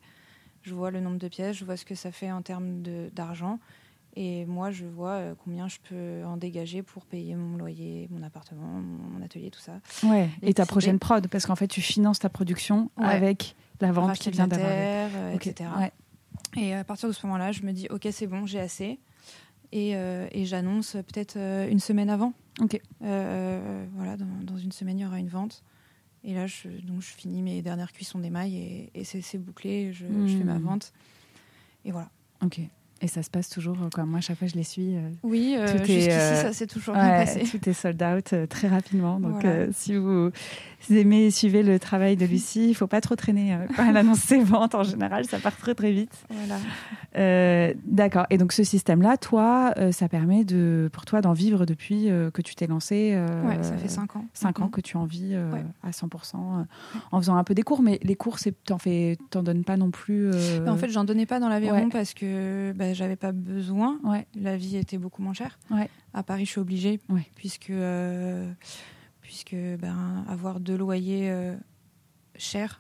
je vois le nombre de pièces, je vois ce que ça fait en termes d'argent. Et moi, je vois combien je peux en dégager pour payer mon loyer, mon appartement, mon atelier, tout ça. Ouais. Et ta prochaine prod, parce qu'en fait, tu finances ta production avec la vente qui vient d'avoir. Etc. Ouais. Et à partir de ce moment-là, je me dis, OK, c'est bon, j'ai assez. Et j'annonce peut-être une semaine avant. OK. Voilà, dans une semaine, il y aura une vente. Et là, je finis mes dernières cuissons d'émail et c'est bouclé. Je fais ma vente. Et voilà. OK. Et ça se passe toujours, quoi. Moi, à chaque fois, je les suis. Oui, jusqu'ici, ça s'est toujours bien passé. Tout est sold out très rapidement. Donc, voilà. Si vous aimez, suivez le travail de Lucie. Il ne faut pas trop traîner quand elle annonce ses ventes. En général, ça part très, très vite. Voilà. D'accord. Et donc, ce système-là, toi, ça permet pour toi d'en vivre depuis que tu t'es lancée. Oui, ça fait 5 ans. 5 ans que tu en vis à 100% en faisant un peu des cours. Mais les cours, t'en donnes pas non plus. Mais en fait, j'en donnais pas dans l'Aveyron parce que... j'avais pas besoin. La vie était beaucoup moins chère. À Paris, je suis obligée, puisque avoir deux loyers chers,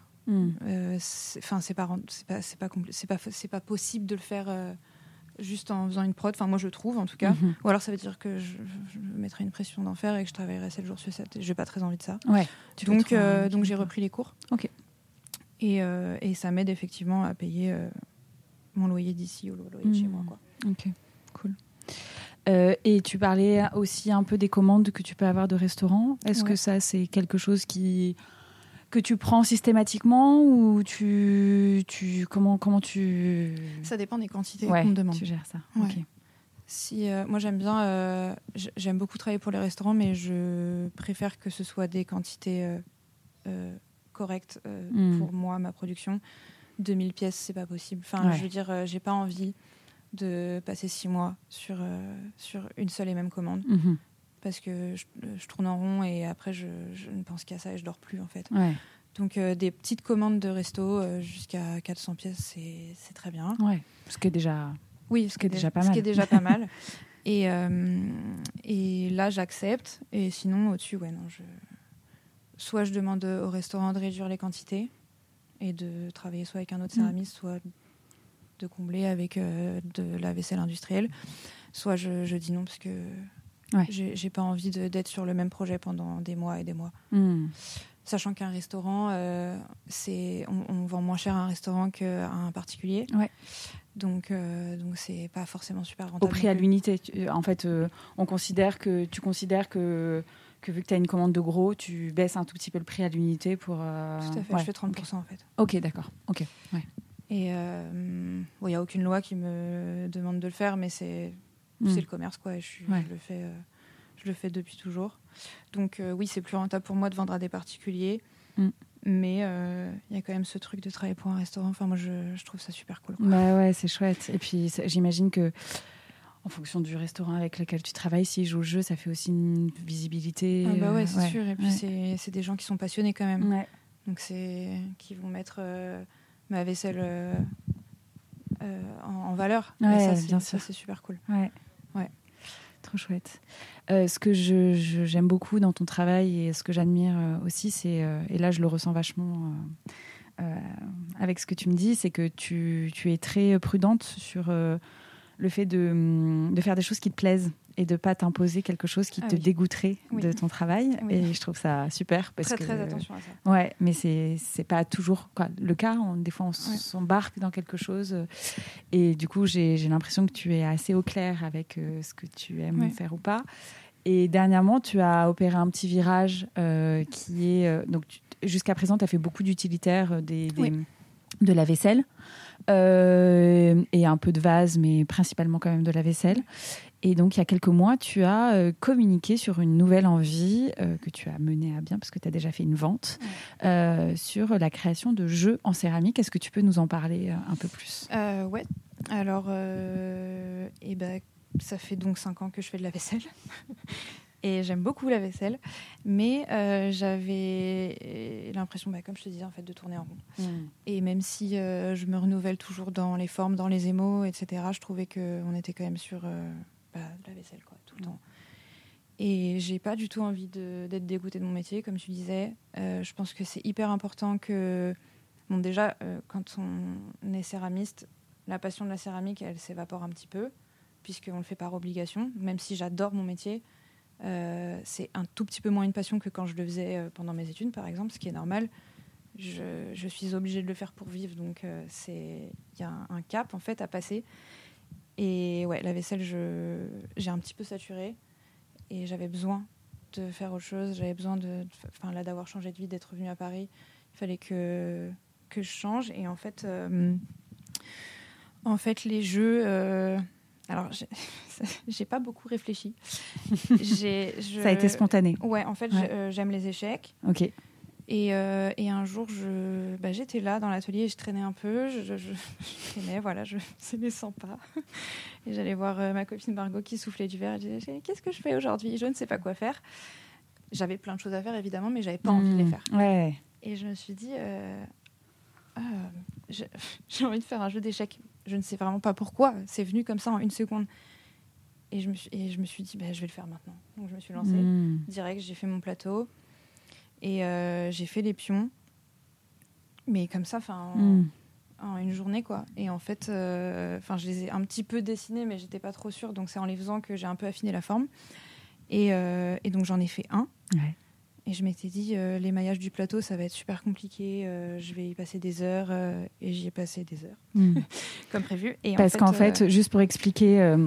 c'est pas possible de le faire juste en faisant une prod. Enfin, moi, je trouve, en tout cas. Mm-hmm. Ou alors, ça veut dire que je mettrais une pression d'en faire et que je travaillerais 7 jours sur 7. J'ai pas très envie de ça. Donc, j'ai repris les cours. Ok. Et ça m'aide effectivement à payer. Mon loyer d'ici ou le loyer de chez moi, quoi. Ok, cool. Et tu parlais aussi un peu des commandes que tu peux avoir de restaurants. Est-ce que ça, c'est quelque chose que tu prends systématiquement ou comment tu... Ça dépend des quantités qu'on me demande. Tu gères ça. Ouais. Ok. Si moi j'aime bien, j'aime beaucoup travailler pour les restaurants, mais je préfère que ce soit des quantités correctes pour moi, ma production. 2000 pièces, c'est pas possible. Enfin, je veux dire, j'ai pas envie de passer 6 mois sur une seule et même commande parce que je tourne en rond et après je ne pense qu'à ça et je dors plus en fait. Ouais. Donc des petites commandes de resto jusqu'à 400 pièces, c'est très bien. Ouais. Ce qui est déjà pas mal. Et là j'accepte et sinon au-dessus soit je demande au restaurant de réduire les quantités. Et de travailler soit avec un autre céramiste, soit de combler avec de la vaisselle industrielle. Soit je dis non parce que j'ai pas envie d'être sur le même projet pendant des mois et des mois. Mm. Sachant qu'un restaurant, on vend moins cher à un restaurant qu'à un particulier. Ouais. Donc c'est pas forcément super rentable. Au prix à l'unité. En fait, tu considères que vu que tu as une commande de gros, tu baisses un tout petit peu le prix à l'unité pour... Tout à fait, je fais 30% en fait. Ok, d'accord. Okay. Ouais. Et il n'y a aucune loi qui me demande de le faire, mais c'est le commerce, quoi. Et je le fais depuis toujours. Donc oui, c'est plus rentable pour moi de vendre à des particuliers, mais il y a quand même ce truc de travailler pour un restaurant. Enfin, moi, je trouve ça super cool. Bah ouais, c'est chouette. Et puis, j'imagine que... En fonction du restaurant avec lequel tu travailles, s'ils jouent le jeu, ça fait aussi une visibilité. Ah bah ouais, c'est sûr. Et puis c'est des gens qui sont passionnés quand même. Ouais. Donc qui vont mettre ma vaisselle en valeur. Ouais, ça, bien sûr. Ça, c'est super cool. Ouais. Trop chouette. Ce que j'aime beaucoup dans ton travail et ce que j'admire aussi, c'est et là je le ressens vachement. Avec ce que tu me dis, c'est que tu es très prudente sur le fait de faire des choses qui te plaisent et de pas t'imposer quelque chose qui te dégoûterait de ton travail. Oui. Et je trouve ça super. Parce que très attention à ça. Ouais, mais c'est pas toujours le cas. Des fois, on s'embarque dans quelque chose. Et du coup, j'ai l'impression que tu es assez au clair avec ce que tu aimes faire ou pas. Et dernièrement, tu as opéré un petit virage qui est... donc jusqu'à présent, tu as fait beaucoup d'utilitaires de la vaisselle. Et un peu de vase, mais principalement quand même de la vaisselle. Et donc, il y a quelques mois, tu as communiqué sur une nouvelle envie que tu as menée à bien, parce que tu as déjà fait une vente, sur la création de jeux en céramique. Est-ce que tu peux nous en parler un peu plus ? Ouais. Alors, ça fait donc 5 ans que je fais de la vaisselle. Et j'aime beaucoup la vaisselle, mais j'avais l'impression, comme je te disais, en fait, de tourner en rond. Mmh. Et même si je me renouvelle toujours dans les formes, dans les émaux, etc., je trouvais qu'on était quand même sur de la vaisselle, quoi, tout le temps. Et j'ai pas du tout envie d'être dégoûtée de mon métier, comme tu disais. Je pense que c'est hyper important que... Bon, déjà, quand on est céramiste, la passion de la céramique, elle s'évapore un petit peu, puisqu'on le fait par obligation. Même si j'adore mon métier, c'est un tout petit peu moins une passion que quand je le faisais pendant mes études, par exemple, ce qui est normal. Je suis obligée de le faire pour vivre, donc il y a un cap, en fait, à passer. Et ouais, la vaisselle, j'ai un petit peu saturé. Et j'avais besoin de faire autre chose, j'avais besoin d'avoir changé de vie, d'être revenue à Paris. Il fallait que je change. Et en fait les jeux... alors, j'ai pas beaucoup réfléchi. Ça a été spontané. Ouais, en fait, ouais. J'aime les échecs. Ok. Et un jour, j'étais là dans l'atelier et je traînais un peu. Je traînais, voilà, je ne sens pas. Et j'allais voir ma copine Margot qui soufflait du verre. Elle disait, qu'est-ce que je fais aujourd'hui ? Je ne sais pas quoi faire. J'avais plein de choses à faire, évidemment, mais je n'avais pas envie de les faire. Ouais. Et je me suis dit, j'ai envie de faire un jeu d'échecs. Je ne sais vraiment pas pourquoi. C'est venu comme ça en une seconde. Et je me suis dit, je vais le faire maintenant. Donc, je me suis lancée direct. J'ai fait mon plateau. Et j'ai fait les pions, mais comme ça, en une journée, quoi. Et en fait, je les ai un petit peu dessinés, mais j'étais pas trop sûre. Donc, c'est en les faisant que j'ai un peu affiné la forme. Et donc, j'en ai fait un. Ouais. Et je m'étais dit, l'émaillage du plateau, ça va être super compliqué. Je vais y passer des heures. Et j'y ai passé des heures, comme prévu. Et Parce qu'en fait, juste pour expliquer...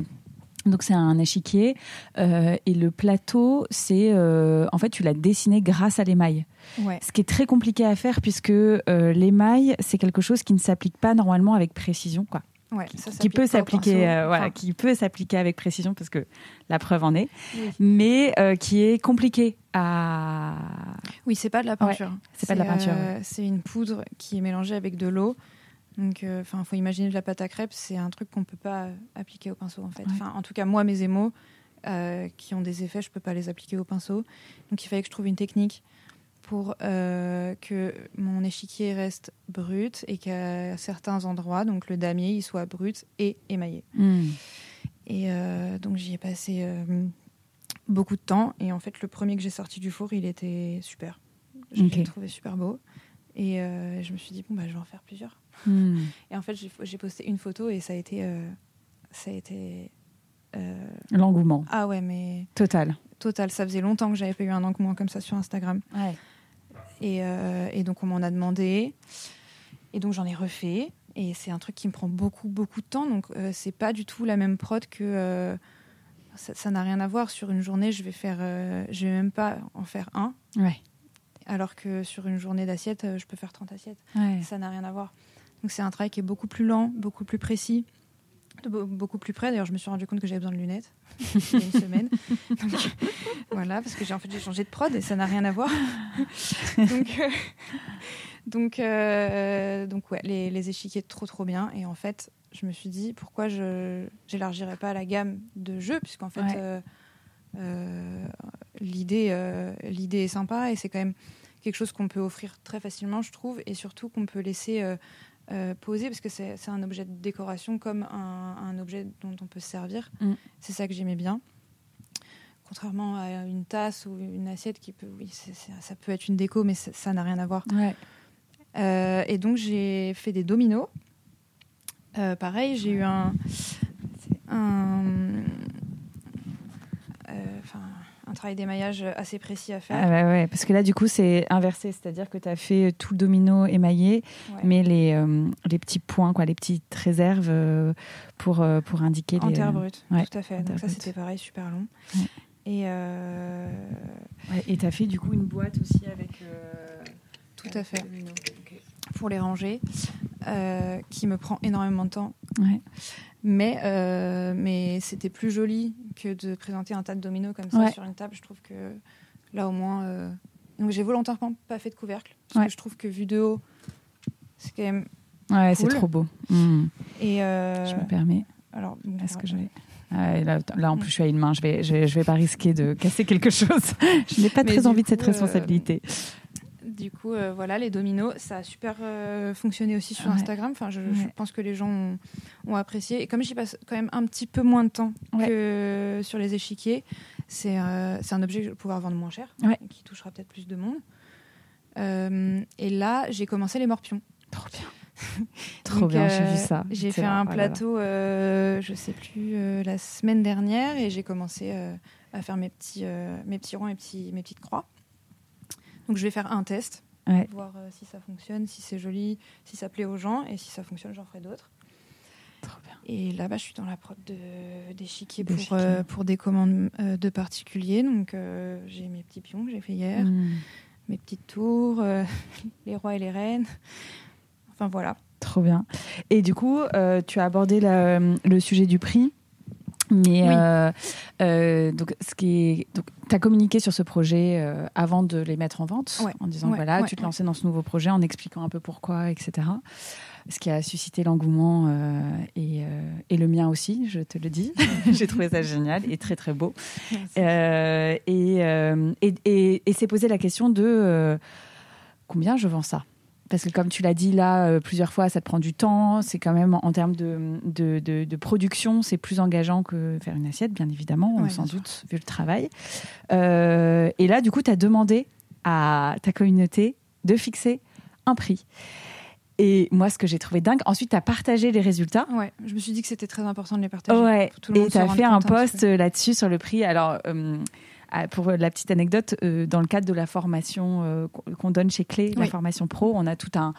Donc c'est un échiquier et le plateau, c'est en fait tu l'as dessiné grâce à l'émail. Ouais. Ce qui est très compliqué à faire puisque l'émail c'est quelque chose qui ne s'applique pas normalement avec précision, quoi. Ouais, qui peut s'appliquer, qui peut s'appliquer avec précision parce que la preuve en est, mais qui est compliqué à. Oui, c'est pas de la peinture. Ouais, c'est pas de la peinture. Ouais. C'est une poudre qui est mélangée avec de l'eau. Donc, faut imaginer de la pâte à crêpes, c'est un truc qu'on peut pas appliquer au pinceau, en fait. Ouais. En tout cas, moi, mes émaux qui ont des effets, je peux pas les appliquer au pinceau. Donc, il fallait que je trouve une technique pour que mon échiquier reste brut et qu'à certains endroits, donc le damier, il soit brut et émaillé. Et donc, j'y ai passé beaucoup de temps. Et en fait, le premier que j'ai sorti du four, il était super. Je l'ai trouvé super beau. Et je me suis dit, je vais en faire plusieurs. Et en fait, j'ai posté une photo et ça a été l'engouement. Ah ouais, mais... Total. Ça faisait longtemps que j'avais pas eu un engouement comme ça sur Instagram. Ouais. Et donc, on m'en a demandé. Et donc, j'en ai refait. Et c'est un truc qui me prend beaucoup, beaucoup de temps. Donc, c'est pas du tout la même prod que... ça n'a rien à voir. Sur une journée, je vais faire... je vais même pas en faire un. Ouais. Alors que sur une journée d'assiette, je peux faire 30 assiettes. Ouais. Ça n'a rien à voir. Donc c'est un travail qui est beaucoup plus lent, beaucoup plus précis, beaucoup plus près. D'ailleurs, je me suis rendu compte que j'avais besoin de lunettes il y a une semaine. Donc, voilà, parce que j'ai changé de prod et ça n'a rien à voir. Donc ouais, les échiquiers trop bien. Et en fait, je me suis dit pourquoi je n'élargirais pas la gamme de jeux, puisqu'en fait... Ouais. L'idée est sympa et c'est quand même quelque chose qu'on peut offrir très facilement, je trouve, et surtout qu'on peut laisser poser parce que c'est un objet de décoration comme un objet dont on peut se servir. C'est ça que j'aimais bien, contrairement à une tasse ou une assiette qui peut, ça peut être une déco, mais ça n'a rien à voir. Ouais. Et donc j'ai fait des dominos. Pareil, j'ai eu un travail d'émaillage assez précis à faire. Ah bah ouais, parce que là, du coup, c'est inversé. C'est-à-dire que tu as fait tout le domino émaillé, ouais. Mais les petits points, quoi, les petites réserves pour indiquer... En terre brute, ouais, tout à fait. Donc ça, c'était pareil, super long. Ouais. Ouais, et tu as fait, du coup, une boîte aussi avec... Tout à fait. Domino. Okay. Pour les ranger, qui me prend énormément de temps. Ouais. Mais c'était plus joli que de présenter un tas de dominos comme ça, ouais, sur une table. Je trouve que là, au moins... Donc, j'ai volontairement pas fait de couvercle. Parce, ouais, que je trouve que vu de haut, c'est quand même, ouais, cool. C'est trop beau. Et je me permets. Alors, est-ce que j'avais... là, en plus, je suis à une main. Je vais pas risquer de casser quelque chose. Je n'ai pas très envie de cette responsabilité. Du coup, voilà, les dominos, ça a super fonctionné aussi sur, ouais, Instagram. Enfin, je pense que les gens ont apprécié. Et comme j'y passe quand même un petit peu moins de temps, ouais, que sur les échiquiers, C'est un objet que je vais pouvoir vendre moins cher, ouais, qui touchera peut-être plus de monde. Et là, j'ai commencé les morpions. Trop bien. Trop donc, bien, j'ai vu ça. J'ai fait un plateau, je ne sais plus, la semaine dernière, et j'ai commencé à faire mes petits ronds et mes petites croix. Donc, je vais faire un test, ouais, pour voir si ça fonctionne, si c'est joli, si ça plaît aux gens, et si ça fonctionne, j'en ferai d'autres. Trop bien. Et là, je suis dans la prod d'échiquier pour des commandes de particuliers. Donc, j'ai mes petits pions que j'ai fait hier, mes petites tours, les rois et les reines. Enfin, voilà. Trop bien. Et du coup, tu as abordé le sujet du prix. Mais oui. Donc, tu as communiqué sur ce projet avant de les mettre en vente, ouais, en disant, ouais, voilà, ouais, tu te lançais, ouais, dans ce nouveau projet, en expliquant un peu pourquoi, etc. Ce qui a suscité l'engouement et le mien aussi, je te le dis. J'ai trouvé ça génial et très, très beau. Et s'est posé la question de combien je vends ça ? Parce que comme tu l'as dit là plusieurs fois, ça te prend du temps. C'est quand même, en termes de production, c'est plus engageant que faire une assiette, bien évidemment, ouais, sans doute, vu le travail. Et là, du coup, tu as demandé à ta communauté de fixer un prix. Et moi, ce que j'ai trouvé dingue, ensuite, tu as partagé les résultats. Ouais, je me suis dit que c'était très important de les partager. Ouais, tout le monde, et tu as fait un post là-dessus sur le prix. Alors... pour la petite anecdote, dans le cadre de la formation qu'on donne chez Clé, oui, la formation pro, on a tout un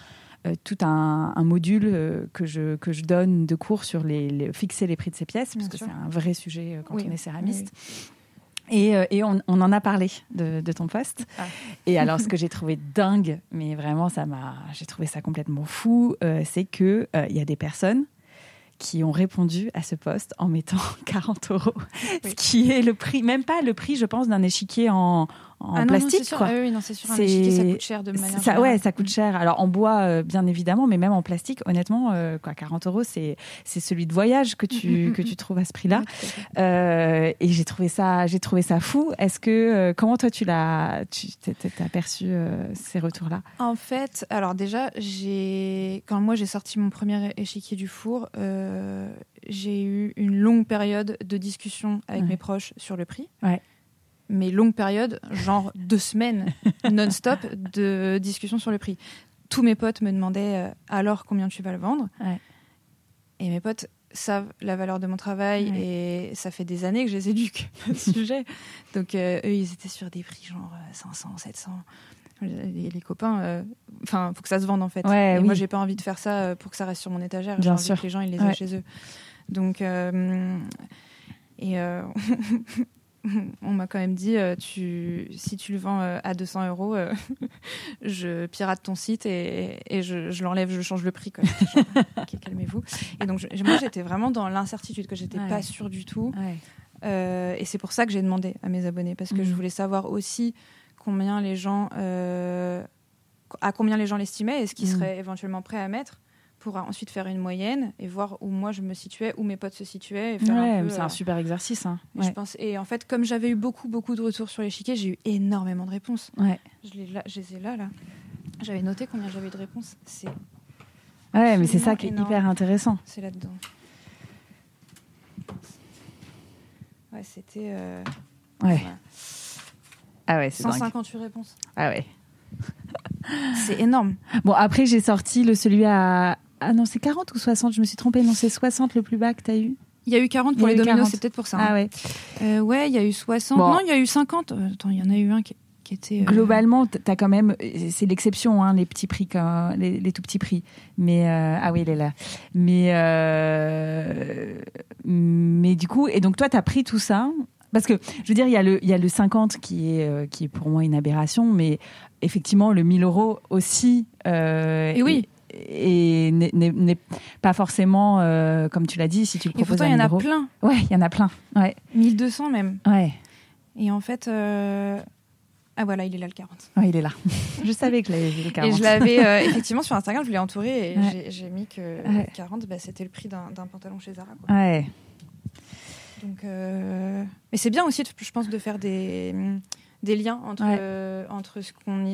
module que je donne de cours sur fixer les prix de ces pièces, bien parce sûr, que c'est un vrai sujet quand, oui, on est céramiste. Oui. Et on en a parlé de ton poste. Ah. Et alors, ce que j'ai trouvé dingue, mais vraiment, j'ai trouvé ça complètement fou, c'est qu'il y a des personnes qui ont répondu à ce poste en mettant 40 €, oui, ce qui est le prix, même pas le prix, je pense, d'un échiquier en plastique. Non, quoi. Oui, non, c'est sûr, un échiquier, ça coûte cher de manière générale. Ouais, ça coûte cher. Alors, en bois, bien évidemment, mais même en plastique, honnêtement, 40 €, c'est celui de voyage que tu trouves à ce prix-là. Oui, et j'ai trouvé ça fou. Est-ce que, comment toi, t'as aperçu ces retours-là ? En fait, alors déjà, quand moi j'ai sorti mon premier échiquier du four, j'ai eu une longue période de discussion avec, ouais, mes proches sur le prix. Ouais. Mais longue période, genre 2 semaines non-stop de discussion sur le prix. Tous mes potes me demandaient alors combien tu vas le vendre. Ouais. Et mes potes savent la valeur de mon travail, ouais, et ça fait des années que je les éduque à ce sujet. Donc eux, ils étaient sur des prix genre 500, 700. Les copains, enfin, faut que ça se vende en fait. Ouais, et oui. Moi, j'ai pas envie de faire ça pour que ça reste sur mon étagère. Bien sûr. Que les gens, ils les, ouais, aient chez eux. Donc, on m'a quand même dit, si tu le vends à 200 €, je pirate ton site et je l'enlève, je change le prix. Quoi. Calmez-vous. Et donc, moi, j'étais vraiment dans l'incertitude, que j'étais, ouais, pas sûre du tout. Ouais. Et c'est pour ça que j'ai demandé à mes abonnés, parce que je voulais savoir aussi à combien les gens l'estimaient, et ce qu'ils seraient éventuellement prêts à mettre, pour ensuite faire une moyenne et voir où moi je me situais, où mes potes se situaient. Et faire, ouais, un peu, c'est un super exercice. Hein. Ouais. Je pense, et en fait, comme j'avais eu beaucoup de retours sur l'échiquier, j'ai eu énormément de réponses. Ouais. Je les ai là. J'avais noté combien j'avais de réponses. C'est, ouais, mais c'est ça qui est hyper intéressant. C'est là-dedans. Ouais, c'était... ouais. Voilà. Ah ouais, c'est 158 dingue. Réponses. Ah ouais. C'est énorme. Bon, après, j'ai sorti celui à... Ah non, c'est 40 ou 60, je me suis trompée. Non, c'est 60 le plus bas que tu as eu. Il y a eu 40 pour les dominos, c'est peut-être pour ça. Ah, hein, ouais. Ouais, il y a eu 60. Bon. Non, il y a eu 50. Attends, il y en a eu un qui était... Globalement, t'as quand même... C'est l'exception, hein, les petits prix, les tout petits prix. Mais... Ah oui, il est là. Mais du coup... Et donc, toi, t'as pris tout ça... Parce que, je veux dire, il y a le 50 qui est pour moi une aberration, mais effectivement, le 1000 € aussi, et oui, et n'est pas forcément, comme tu l'as dit, si tu le proposes à 1000 €. Et pourtant, il y en a plein. Ouais, il y en a plein. Ouais. 1200 même. Ouais. Et en fait... Ah voilà, il est là le 40. Ouais, il est là. Je savais que j'avais le 40. Et je l'avais, effectivement, sur Instagram, je l'ai entouré, et ouais, j'ai mis que, ouais, le 40, c'était le prix d'un pantalon chez Zara. Quoi. Ouais. Donc, mais c'est bien aussi, je pense, de faire des liens entre, ouais, entre ce qu'on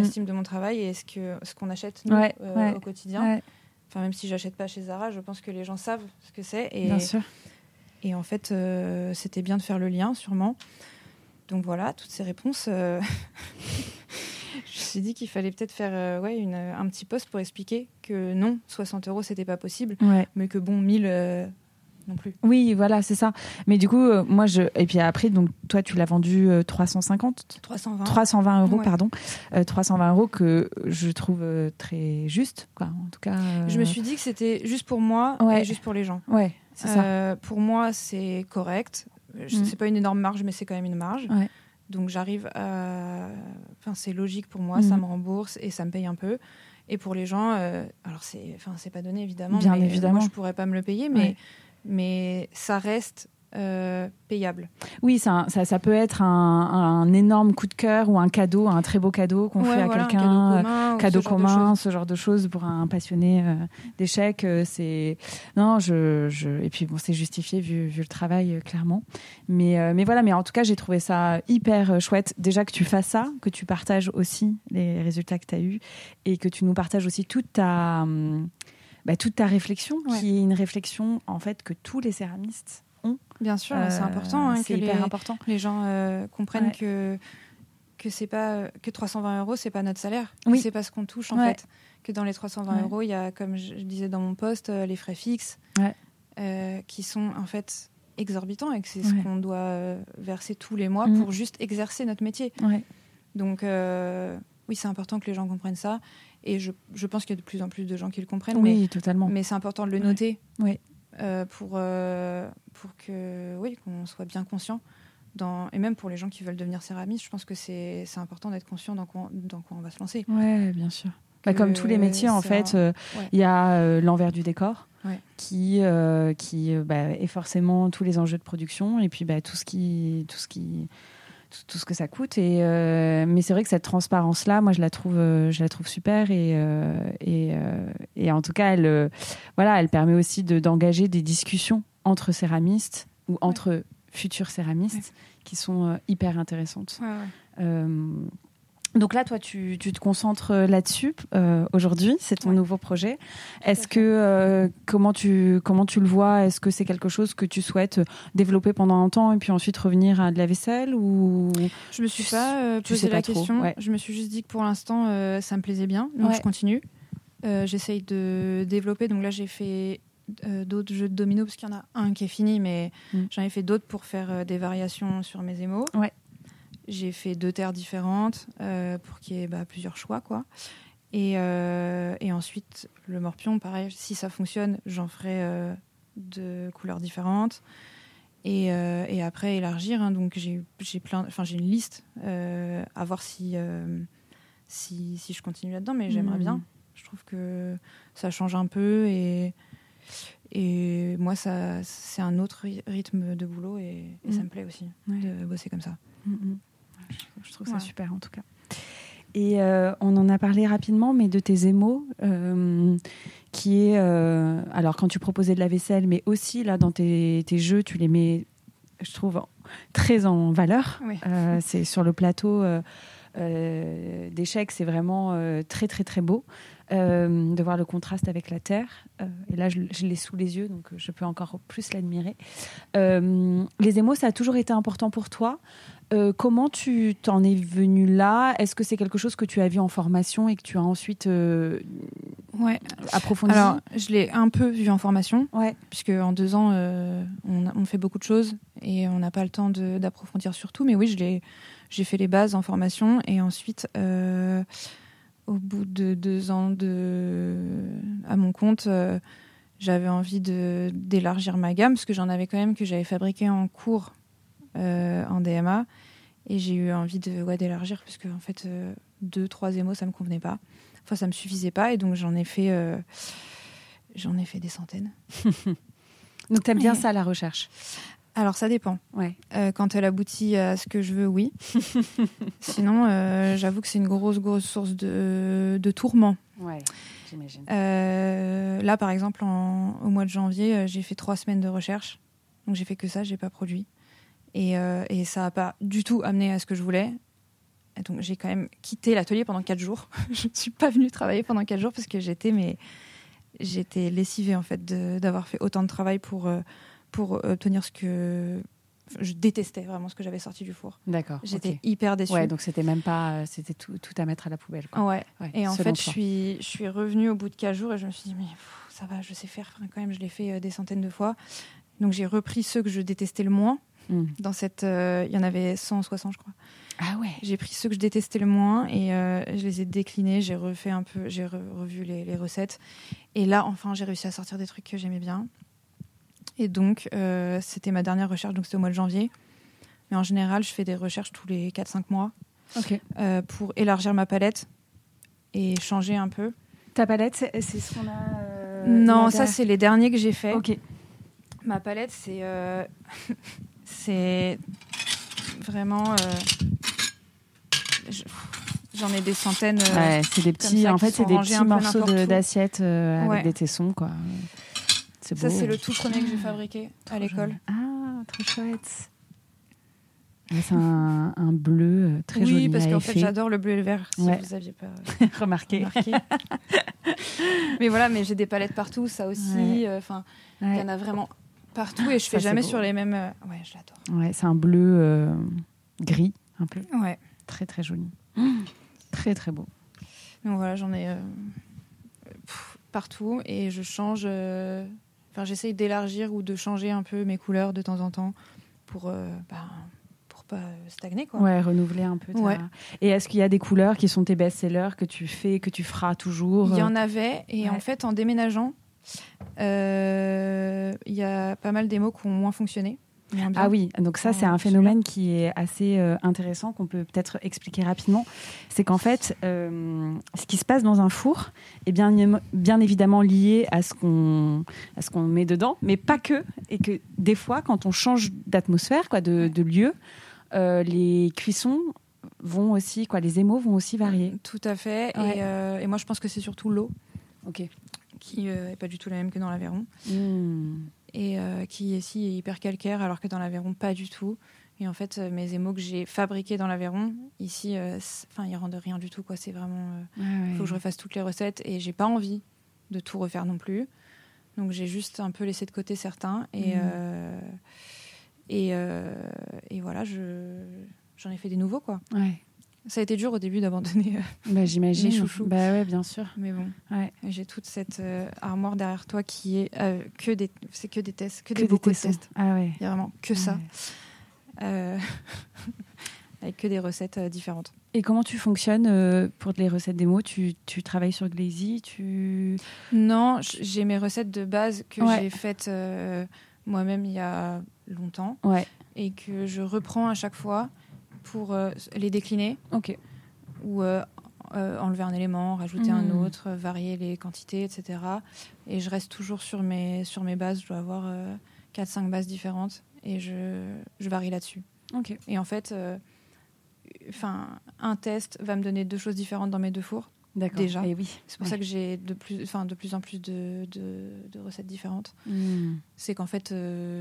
estime de mon travail et ce qu'on achète nous, ouais, ouais, au quotidien. Ouais. Enfin, même si j'achète pas chez Zara, je pense que les gens savent ce que c'est. Et, bien sûr. Et en fait, c'était bien de faire le lien, sûrement. Donc voilà, toutes ces réponses, je me suis dit qu'il fallait peut-être faire un petit post pour expliquer que non, 60 € c'était pas possible, mais que bon, 1000 non plus. Oui, voilà, c'est ça. Mais du coup, et puis après, donc toi, tu l'as vendu 320 euros, ouais. Pardon. 320 € que je trouve très juste, quoi. En tout cas. Je me suis dit que c'était juste pour moi et juste pour les gens. Ouais, c'est ça. Pour moi, c'est correct. C'est pas une énorme marge, mais c'est quand même une marge. Ouais. Donc j'arrive à... Enfin, c'est logique pour moi, ça me rembourse et ça me paye un peu. Et pour les gens, alors c'est pas donné évidemment. Bien mais évidemment. Moi, je pourrais pas me le payer, mais ça reste payable. Oui, ça peut être un énorme coup de cœur ou un cadeau, un très beau cadeau qu'on fait à quelqu'un. Cadeau commun, ce genre de choses pour un passionné d'échecs. C'est... Non, Et puis bon, c'est justifié vu le travail, clairement. Mais voilà, mais en tout cas, j'ai trouvé ça hyper chouette. Déjà que tu fasses ça, que tu partages aussi les résultats que tu as eus et que tu nous partages aussi toute ta réflexion, qui est une réflexion en fait que tous les céramistes ont. Bien sûr, c'est important, c'est hyper important. Les gens comprennent que c'est pas que 320 € c'est pas notre salaire, c'est pas ce qu'on touche en fait. Que dans les 320 € il y a, comme je disais dans mon post, les frais fixes qui sont en fait exorbitants et que c'est ce qu'on doit verser tous les mois pour juste exercer notre métier. Ouais. Donc oui, c'est important que les gens comprennent ça. Et je pense qu'il y a de plus en plus de gens qui le comprennent. Oui, totalement. Mais c'est important de le noter pour que, qu'on soit bien conscient. Et même pour les gens qui veulent devenir céramistes, je pense que c'est important d'être conscient dans quoi on va se lancer. Oui, bien sûr. Comme tous les métiers, en fait, il y a l'envers du décor qui est forcément tous les enjeux de production et puis tout ce que ça coûte mais c'est vrai que cette transparence là, moi je la trouve super et en tout cas elle permet aussi d'engager des discussions entre céramistes ou entre futurs céramistes qui sont hyper intéressantes. Donc là, toi, tu te concentres là-dessus aujourd'hui, c'est ton nouveau projet. Est-ce que comment tu le vois ? Est-ce que c'est quelque chose que tu souhaites développer pendant un temps et puis ensuite revenir à de la vaisselle ou... Je me suis pas posé la question. Ouais. Je me suis juste dit que pour l'instant, ça me plaisait bien, donc je continue. J'essaye de développer. Donc là, j'ai fait d'autres jeux de domino parce qu'il y en a un qui est fini, mais j'en ai fait d'autres pour faire des variations sur mes émaux. Ouais. J'ai fait 2 terres différentes pour qu'il y ait plusieurs choix, quoi. Et ensuite, le morpion, pareil, si ça fonctionne, j'en ferai de couleurs différentes. Et après, élargir. Hein, donc, j'ai une liste à voir si je continue là-dedans. Mais j'aimerais bien. Je trouve que ça change un peu. Et moi, c'est un autre rythme de boulot. Et ça me plaît aussi de bosser comme ça. Mmh. Je trouve ça super en tout cas. Et on en a parlé rapidement, mais de tes émaux, qui est alors quand tu proposais de la vaisselle, mais aussi là dans tes jeux, tu les mets, je trouve, très en valeur. Oui. C'est sur le plateau d'échecs, c'est vraiment très très très beau de voir le contraste avec la terre. Et là, je l'ai sous les yeux, donc je peux encore plus l'admirer. Les émaux, ça a toujours été important pour toi. Comment tu t'en es venue là ? Est-ce que c'est quelque chose que tu as vu en formation et que tu as ensuite approfondi ? Alors, je l'ai un peu vu en formation, puisque en 2 ans, on fait beaucoup de choses et on n'a pas le temps d'approfondir sur tout. Mais oui, j'ai fait les bases en formation et ensuite, au bout de 2 ans à mon compte, j'avais envie d'élargir ma gamme parce que j'en avais quand même que j'avais fabriqué en cours. En DMA et j'ai eu envie d'élargir parce que en fait 2-3 émaux ça me convenait pas, enfin ça me suffisait pas et donc j'en ai fait des centaines. Donc t'aimes bien ça, la recherche? Alors ça dépend, quand elle aboutit à ce que je veux, oui. Sinon j'avoue que c'est une grosse source de tourment. J'imagine. Là par exemple au mois de janvier, j'ai fait 3 semaines de recherche, donc j'ai fait que ça, j'ai pas produit. Et ça n'a pas du tout amené à ce que je voulais. Et donc j'ai quand même quitté l'atelier pendant 4 jours. Je ne suis pas venue travailler pendant 4 jours parce que j'étais lessivée en fait d'avoir fait autant de travail pour obtenir Je détestais vraiment ce que j'avais sorti du four. D'accord. J'étais hyper déçue. Ouais, donc c'était même pas, c'était tout à mettre à la poubelle, quoi. Ouais. Ouais. Et en fait, je suis revenue au bout de 4 jours et je me suis dit, mais ça va, je sais faire. Enfin, quand même, je l'ai fait des centaines de fois. Donc j'ai repris ceux que je détestais le moins. Dans cette, il y en avait 160, je crois. Ah ouais. J'ai pris ceux que je détestais le moins et je les ai déclinés. J'ai refait un peu, j'ai revu les recettes. Et là, enfin, j'ai réussi à sortir des trucs que j'aimais bien. Et donc, c'était ma dernière recherche, donc c'était au mois de janvier. Mais en général, je fais des recherches tous les 4-5 mois pour élargir ma palette et changer un peu. Ta palette, c'est ce qu'on a... non, ça, c'est les derniers que j'ai faits. Ok. Ma palette, c'est... c'est vraiment... J'en ai des centaines. Ouais, c'est des petits, en fait, c'est des petits morceaux d'assiettes avec des tessons, quoi. C'est beau. Ça, c'est le tout premier que j'ai fabriqué à l'école. Chouette. Ah, trop chouette. C'est un bleu très joli. Oui, parce qu'en fait, j'adore le bleu et le vert, si vous n'aviez pas remarqué. Mais voilà, mais j'ai des palettes partout, ça aussi. Enfin, il y en a vraiment partout et je fais jamais sur les mêmes... Ouais, je l'adore. Ouais, c'est un bleu gris, un peu. Ouais. Très, très joli. Très, très beau. Donc voilà, j'en ai... partout et je change, enfin j'essaye d'élargir ou de changer un peu mes couleurs de temps en temps pour pas stagner, quoi. Ouais, renouveler un peu. Ouais. Et est-ce qu'il y a des couleurs qui sont tes best-sellers que tu fais, que tu feras toujours? Il y en avait et en fait en déménageant, il y a pas mal des mots qui ont moins fonctionné. Ah oui, donc ça c'est un phénomène qui est assez intéressant, qu'on peut peut-être expliquer rapidement. C'est qu'en fait, ce qui se passe dans un four est bien évidemment lié à ce qu'on met dedans, mais pas que. Et que des fois, quand on change d'atmosphère, quoi, de lieu, les cuissons vont aussi, quoi, les émaux vont aussi varier. Tout à fait, ouais. Et moi je pense que c'est surtout l'eau, qui n'est pas du tout la même que dans l'Aveyron. Et qui ici est hyper calcaire, alors que dans l'Aveyron, pas du tout. Et en fait, mes émaux que j'ai fabriqués dans l'Aveyron, ici, ils rendent rien du tout, quoi. C'est vraiment... faut que je refasse toutes les recettes. Et j'ai pas envie de tout refaire non plus. Donc, j'ai juste un peu laissé de côté certains. Et, et voilà, j'en ai fait des nouveaux, quoi. Ouais. Ça a été dur au début d'abandonner j'imagine. Mes chouchous. Bah ouais, bien sûr. Mais bon, j'ai toute cette armoire derrière toi qui est que des tests. Ah ouais. Il y a vraiment que ça. Avec que des recettes différentes. Et comment tu fonctionnes pour les recettes démo? Tu travailles sur Glazy? Non, j'ai mes recettes de base que j'ai faites moi-même il y a longtemps et que je reprends à chaque fois pour les décliner ou enlever un élément, rajouter un autre, varier les quantités, etc. Et je reste toujours sur mes bases. Je dois avoir 4-5 bases différentes et je varie là-dessus. Et en fait, un test va me donner deux choses différentes dans mes deux fours. D'accord. Déjà. Et oui. C'est pour ça que j'ai de plus en plus de recettes différentes. C'est qu'en fait,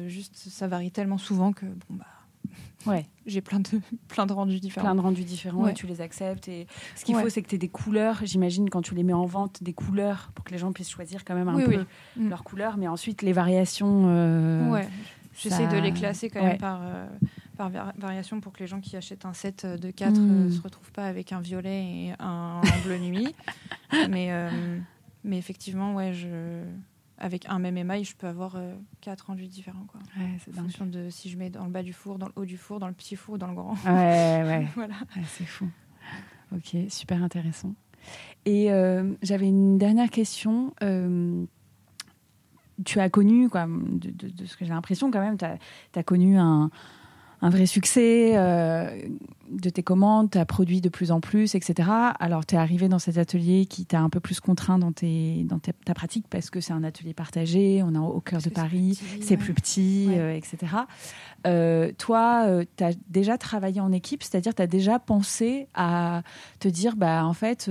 juste ça varie tellement souvent que j'ai plein de rendus différents. Plein de rendus différents et tu les acceptes. Et ce qu'il faut, c'est que tu aies des couleurs. J'imagine quand tu les mets en vente, des couleurs pour que les gens puissent choisir quand même un peu leurs couleurs. Mais ensuite, les variations... J'essaie de les classer quand même par variation pour que les gens qui achètent un set de 4 ne se retrouvent pas avec un violet et un bleu nuit. Mais effectivement, avec un même émail, je peux avoir 4 rendus différents, quoi. Ouais, c'est en fonction de si je mets dans le bas du four, dans le haut du four, dans le petit four, dans le grand. Ouais. Voilà. Ouais, c'est fou. Ok, super intéressant. Et j'avais une dernière question. Tu as connu, quoi, de ce que j'ai l'impression quand même, tu as connu un vrai succès de tes commandes, tu as produit de plus en plus, etc. Alors, tu es arrivée dans cet atelier qui t'a un peu plus contraint dans ta pratique parce que c'est un atelier partagé, on est au cœur de Paris, c'est plus petit, etc. Toi, tu as déjà travaillé en équipe, c'est-à-dire tu as déjà pensé à te dire, en fait,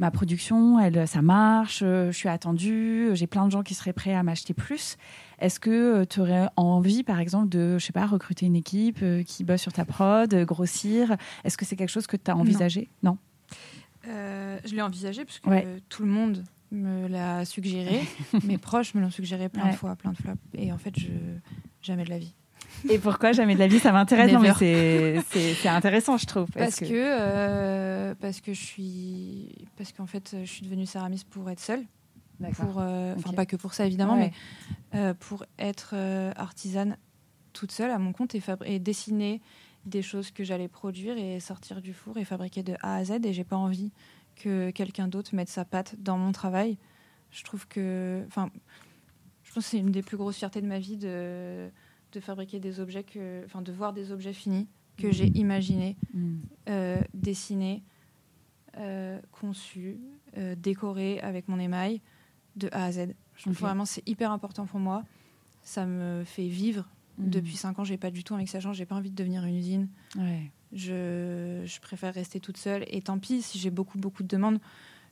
ma production, ça marche, je suis attendue, j'ai plein de gens qui seraient prêts à m'acheter plus. Est-ce que tu aurais envie, par exemple, de, je sais pas, recruter une équipe qui bosse sur ta prod, grossir? Est-ce que c'est quelque chose que tu as envisagé? Non. Je l'ai envisagé parce que tout le monde me l'a suggéré. Mes proches me l'ont suggéré plein de fois, plein de fois. Et en fait, jamais de la vie. Et pourquoi jamais de la vie, ça m'intéresse. Non, mais c'est intéressant, je trouve. Parce qu'en fait, je suis devenue céramiste pour être seule. D'accord. Enfin, pas que pour ça, évidemment, mais pour être artisane toute seule à mon compte et dessiner des choses que j'allais produire et sortir du four et fabriquer de A à Z. Et j'ai pas envie que quelqu'un d'autre mette sa patte dans mon travail. Je pense que c'est une des plus grosses fiertés de ma vie de fabriquer des objets de voir des objets finis que j'ai imaginés, dessinés, conçus, décorés avec mon émail de A à Z. Je trouve vraiment c'est hyper important pour moi. Ça me fait vivre. Depuis 5 ans, j'ai pas du tout envie que ça change. J'ai pas envie de devenir une usine. Ouais. Je préfère rester toute seule. Et tant pis si j'ai beaucoup de demandes.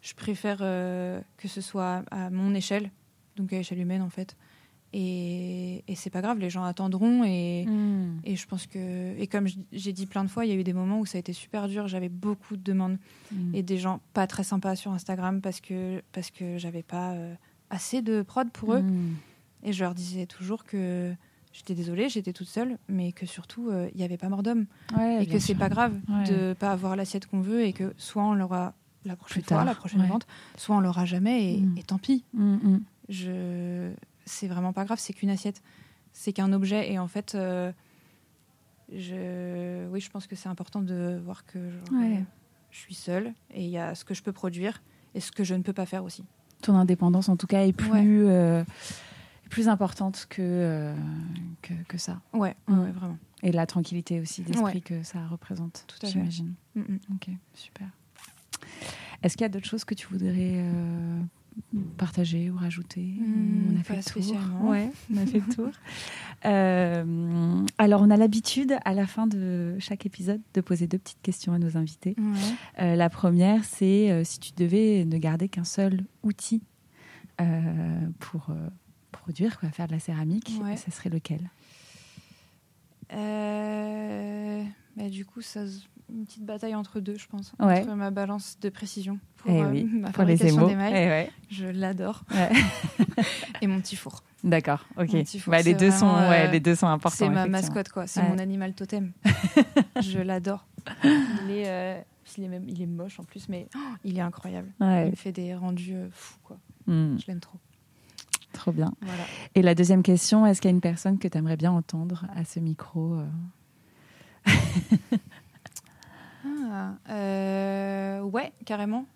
Je préfère que ce soit à mon échelle, donc à échelle humaine en fait. Et c'est pas grave, les gens attendront. Et je pense que, et comme j'ai dit plein de fois, il y a eu des moments où ça a été super dur. J'avais beaucoup de demandes et des gens pas très sympas sur Instagram parce que j'avais pas assez de prod pour eux. Et je leur disais toujours que j'étais désolée, j'étais toute seule, mais que surtout il y avait pas mort d'homme et que c'est pas grave de pas avoir l'assiette qu'on veut et que soit on l'aura la prochaine fois, la prochaine vente, soit on l'aura jamais et tant pis. C'est vraiment pas grave, c'est qu'une assiette, c'est qu'un objet. Et en fait, je pense que c'est important de voir que je suis seule et il y a ce que je peux produire et ce que je ne peux pas faire aussi. Ton indépendance, en tout cas, est plus importante que ça. Ouais, vraiment. Et la tranquillité aussi d'esprit que ça représente, tout à fait. J'imagine. Ok, super. Est-ce qu'il y a d'autres choses que tu voudrais partager ou rajouter? On a fait le tour. On a fait le tour. Alors, on a l'habitude, à la fin de chaque épisode, de poser 2 petites questions à nos invités. Ouais. La première, c'est si tu devais ne garder qu'un seul outil pour produire, faire de la céramique, ça serait lequel? Du coup, ça une petite bataille entre deux, je pense. Entre ma balance de précision ma fabrication d'émail. Je l'adore. Et mon petit four. D'accord, ok. Petit four, les deux sont importants. C'est ma mascotte, quoi. C'est mon animal totem. Je l'adore. Il est moche en plus, mais il est incroyable. Il me fait des rendus fous, quoi. Je l'aime trop. Trop bien. Voilà. Et la deuxième question, est-ce qu'il y a une personne que tu aimerais bien entendre à ce micro ouais, carrément.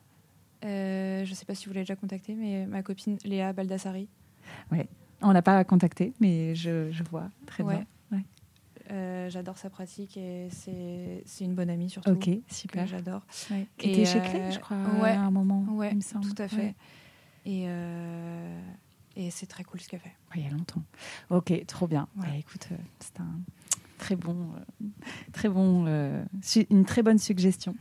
Je sais pas si vous l'avez déjà contactée, mais ma copine Léa Baldassari. Ouais, on l'a pas contactée, mais je vois très bien. Ouais. J'adore sa pratique et c'est une bonne amie surtout. Ok, super. Que j'adore. Ouais. Qui était chez Clé, je crois, à un moment. Ouais, il me semble. Tout à fait. Ouais. Et c'est très cool ce qu'elle fait. Ouais, il y a longtemps. Ok, trop bien. Ouais. Bah, écoute, c'est un une très bonne suggestion.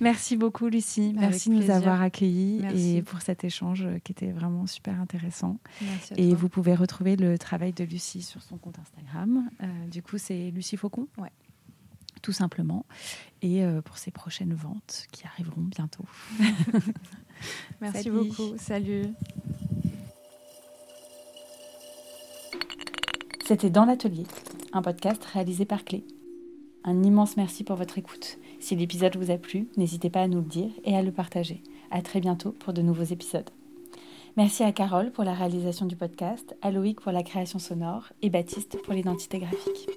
Merci beaucoup, Lucie. Merci de nous avoir accueillis et pour cet échange qui était vraiment super intéressant. Merci à toi. Vous pouvez retrouver le travail de Lucie sur son compte Instagram. Du coup, c'est Lucie Faucon. Ouais. Tout simplement. Et pour ses prochaines ventes qui arriveront bientôt. Merci beaucoup. Salut. C'était Dans l'Atelier, un podcast réalisé par Clé. Un immense merci pour votre écoute. Si l'épisode vous a plu, n'hésitez pas à nous le dire et à le partager. À très bientôt pour de nouveaux épisodes. Merci à Carole pour la réalisation du podcast, à Loïc pour la création sonore et Baptiste pour l'identité graphique.